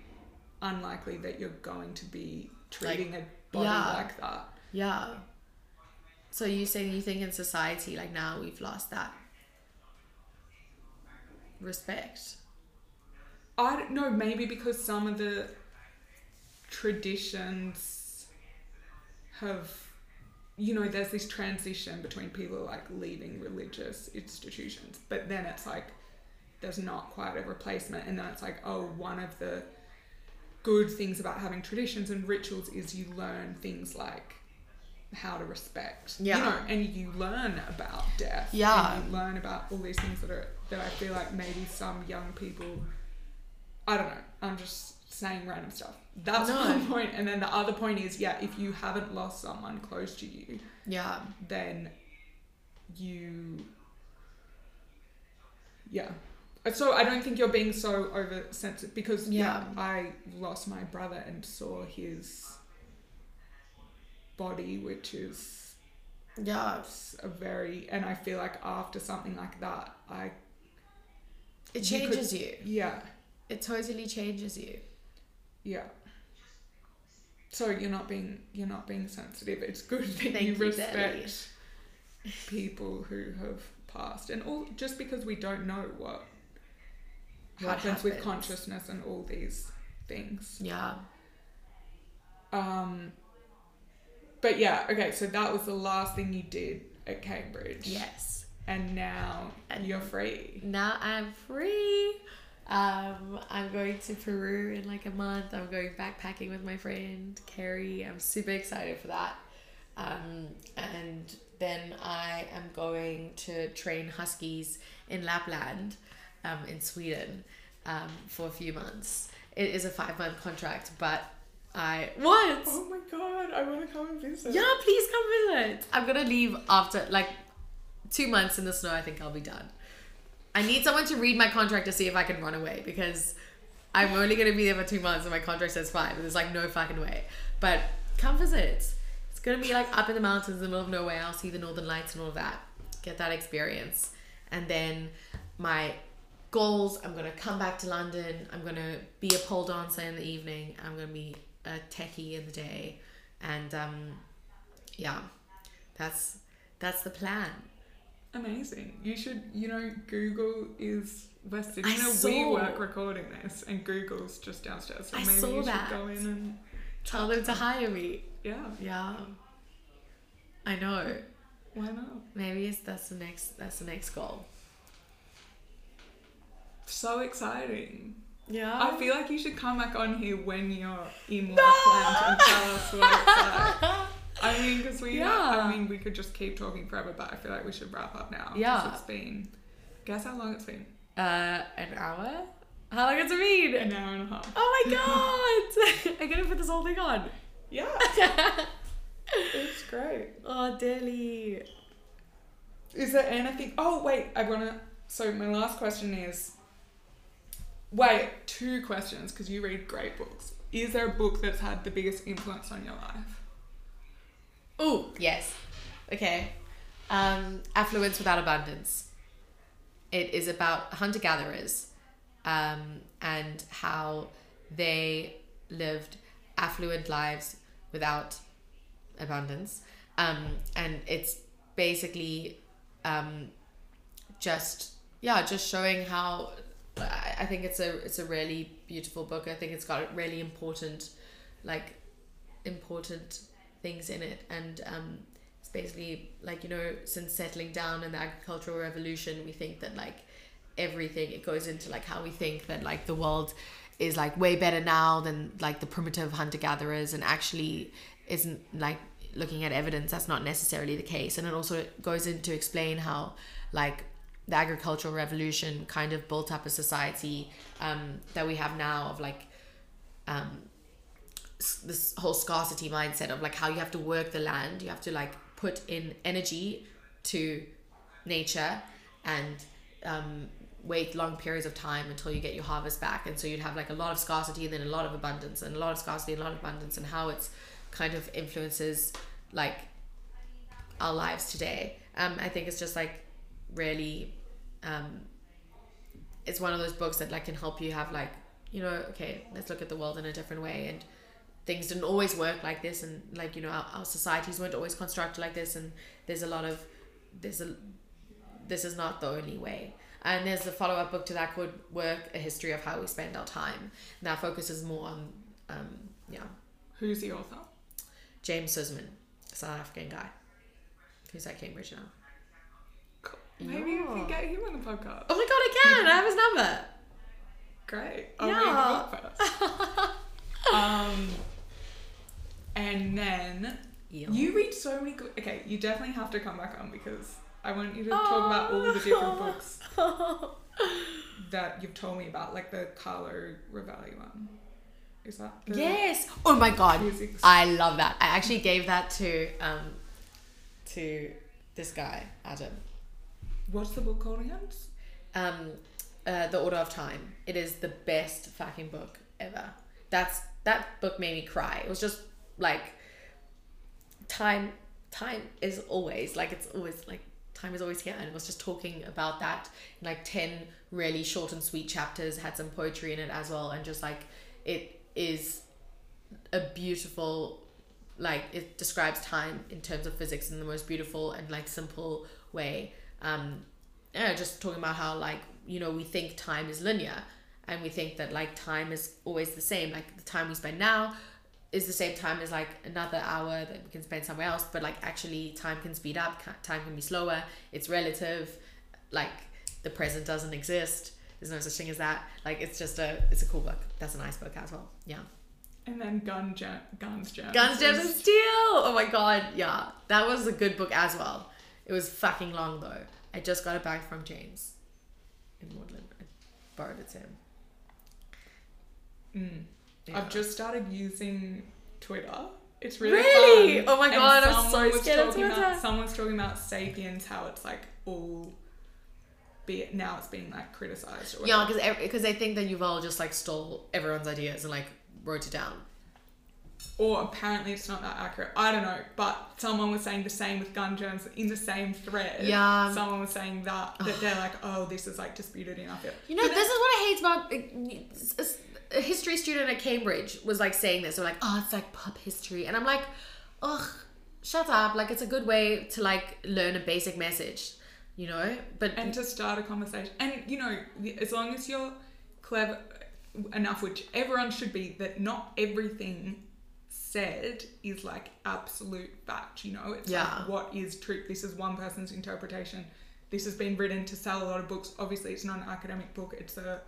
unlikely that you're going to be treating like, a body yeah. like that yeah So you saying you think in society like now we've lost that respect? I don't know, maybe because some of the traditions have, you know, there's this transition between people like leaving religious institutions, but then it's like there's not quite a replacement, and then it's like, oh, one of the good things about having traditions and rituals is you learn things like how to respect, yeah. you know, and you learn about death, yeah, and you learn about all these things that are that I feel like maybe some young people, I don't know, I'm just saying random stuff. That's no. one point, and then the other point is, yeah, if you haven't lost someone close to you, yeah, then you, yeah. So I don't think you're being so oversensitive because yeah, yeah I lost my brother and saw his body, which is yeah a very, and I feel like after something like that I it changes you, could, you yeah it totally changes you yeah so you're not being you're not being sensitive. It's good that Thank you, you respect people who have passed, and all just because we don't know what, what happens, happens with consciousness and all these things yeah um But yeah, okay, so that was the last thing you did at Cambridge. Yes. And now and you're free. Now I'm free. Um, I'm going to Peru in like a month. I'm going backpacking with my friend, Carrie. I'm super excited for that. Um, and then I am going to train huskies in Lapland, um, in Sweden, um, for a few months. It is a five-month contract, but... I what? Oh my god! I want to come and visit. Yeah, please come visit. I'm gonna leave after like two months in the snow. I think I'll be done. I need someone to read my contract to see if I can run away, because I'm only gonna be there for two months and my contract says five. And there's like no fucking way. But come visit. It's gonna be like up in the mountains in the middle of nowhere. I'll see the northern lights and all of that. Get that experience, and then my goals. I'm gonna come back to London. I'm gonna be a pole dancer in the evening. I'm gonna be a techie in the day, and um yeah that's that's the plan Amazing. You should, you know, Google is listed. You I know, saw, we work recording this and Google's just downstairs. So I maybe saw you that. should go in and tell them to hire me. Yeah. Yeah. I know. Why not? Maybe it's, that's the next, that's the next goal. So exciting. Yeah. I feel like you should come back on here when you're in no! Lapland and tell us what it's like. I mean, because we, yeah. I mean, we could just keep talking forever, but I feel like we should wrap up now. Yeah. It's been, guess how long it's been? Uh, an hour? How long has it been? An hour and a half. Oh my God. I'm going to put this whole thing on. Yeah. It's great. Oh, dearly. Is there anything? Oh, wait, I want to, so my last question is, wait, two questions, because you read great books. Is there a book that's had the biggest influence on your life? Oh, yes. Okay. Um, Affluence Without Abundance. It is about hunter-gatherers um, and how they lived affluent lives without abundance. Um, and it's basically um, just, yeah, just showing how... I think it's a it's a really beautiful book. I think it's got really important, like, important... things in it, and um it's basically like, you know, since settling down in the agricultural revolution, we think that like everything, it goes into like how we think that like the world is like way better now than like the primitive hunter-gatherers, and actually isn't, like looking at evidence, that's not necessarily the case. And it also goes into explain how like the agricultural revolution kind of built up a society um that we have now of like um this whole scarcity mindset of like how you have to work the land, you have to like put in energy to nature and um wait long periods of time until you get your harvest back. And so you'd have like a lot of scarcity and then a lot of abundance and a lot of scarcity and a lot of abundance, and how it's kind of influences like our lives today. um I think it's just like really um it's one of those books that like can help you have like, you know, okay, let's look at the world in a different way, and things didn't always work like this, and like, you know, our, our societies weren't always constructed like this, and there's a lot of there's a this is not the only way. And there's a follow-up book to that called Work: A History of How We Spend Our Time, and that focuses more on um yeah who's the author? James Sussman, South African guy who's at Cambridge now. Cool. Maybe yeah. you can get him on the podcast. Oh my God, I can. I have his number. Great. I'll yeah. read the book first. um And then yep. you read so many good... Okay, you definitely have to come back on, because I want you to talk oh. about all the different books oh. that you've told me about, like the Carlo Rivelli one. Is that the... Yes! Oh my God. Physics? I love that. I actually gave that to um to this guy, Adam. What's the book called again? Um, uh, The Order of Time. It is the best fucking book ever. That's... That book made me cry. It was just like time time is always like it's always like time is always here, and it was just talking about that in like ten really short and sweet chapters, had some poetry in it as well, and just like it is a beautiful, like it describes time in terms of physics in the most beautiful and like simple way. Um yeah, just talking about how like, you know, we think time is linear, and we think that like time is always the same, like the time we spend now is the same time as like another hour that we can spend somewhere else, but like actually time can speed up, time can be slower, it's relative, like the present doesn't exist, there's no such thing as that. Like it's just a it's a cool book. That's a nice book as well. Yeah. And then Gun, Jam, Guns, Germs. Guns, Germs and Steel. Oh my God. Yeah, that was a good book as well. It was fucking long though. I just got it back from James in Woodland. I borrowed it to him. Mm. Yeah. I've just started using Twitter. It's really, really? fun. Oh my God, and I'm so scared of Twitter. About, someone's talking about Sapiens, how it's like all be now it's being like criticized. Or yeah, because because they think that Yuval just like stole everyone's ideas and like wrote it down. Or apparently it's not that accurate. I don't know, but someone was saying the same with Gun Germs in the same thread. Yeah. Someone was saying that that they're like, oh, this is like disputed enough. You know, but this is what I hate about. It's, it's, a history student at Cambridge was like saying this. They're like, oh, it's like pop history. And I'm like, ugh, shut up. Like, it's a good way to like learn a basic message. you know. But and to start a conversation, and you know, as long as you're clever enough, which everyone should be, that not everything said is like absolute fact, you know. It's yeah. like, what is truth? This is one person's interpretation. This has been written to sell a lot of books. Obviously, it's not an academic book. It's a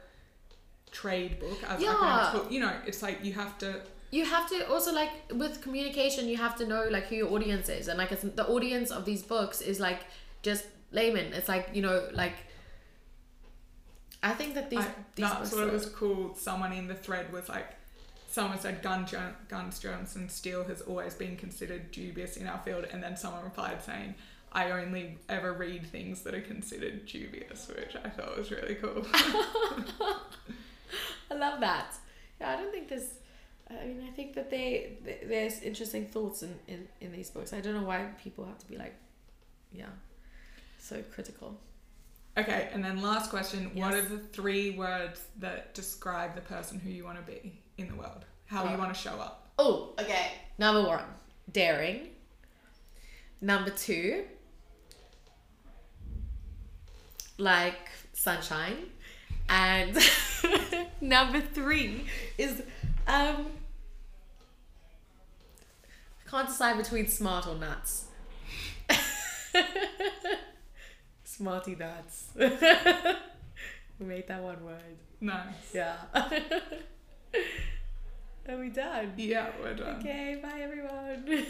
trade book. As yeah. academics book. You know, it's like you have to... You have to also, like, with communication, you have to know, like, who your audience is. And, like, it's, the audience of these books is, like, just laymen. It's, like, you know, like... I think that these, I, these that's books... That's what it was cool. Someone in the thread was, like... Someone said Gun, Guns, Germs and Steel has always been considered dubious in our field. And then someone replied saying... I only ever read things that are considered dubious, which I thought was really cool. I love that. Yeah, I don't think there's... I mean, I think that they, they there's interesting thoughts in, in, in these books. I don't know why people have to be like, yeah, so critical. Okay, and then last question. Yes. What are the three words that describe the person who you want to be in the world? How oh. you want to show up? Oh, okay. Number one, daring. Number two... like sunshine, and number three is um I can't decide between smart or nuts. Smarty nuts. We made that one word. Nice. Yeah. Are we done? Yeah, we're done. Okay, bye everyone.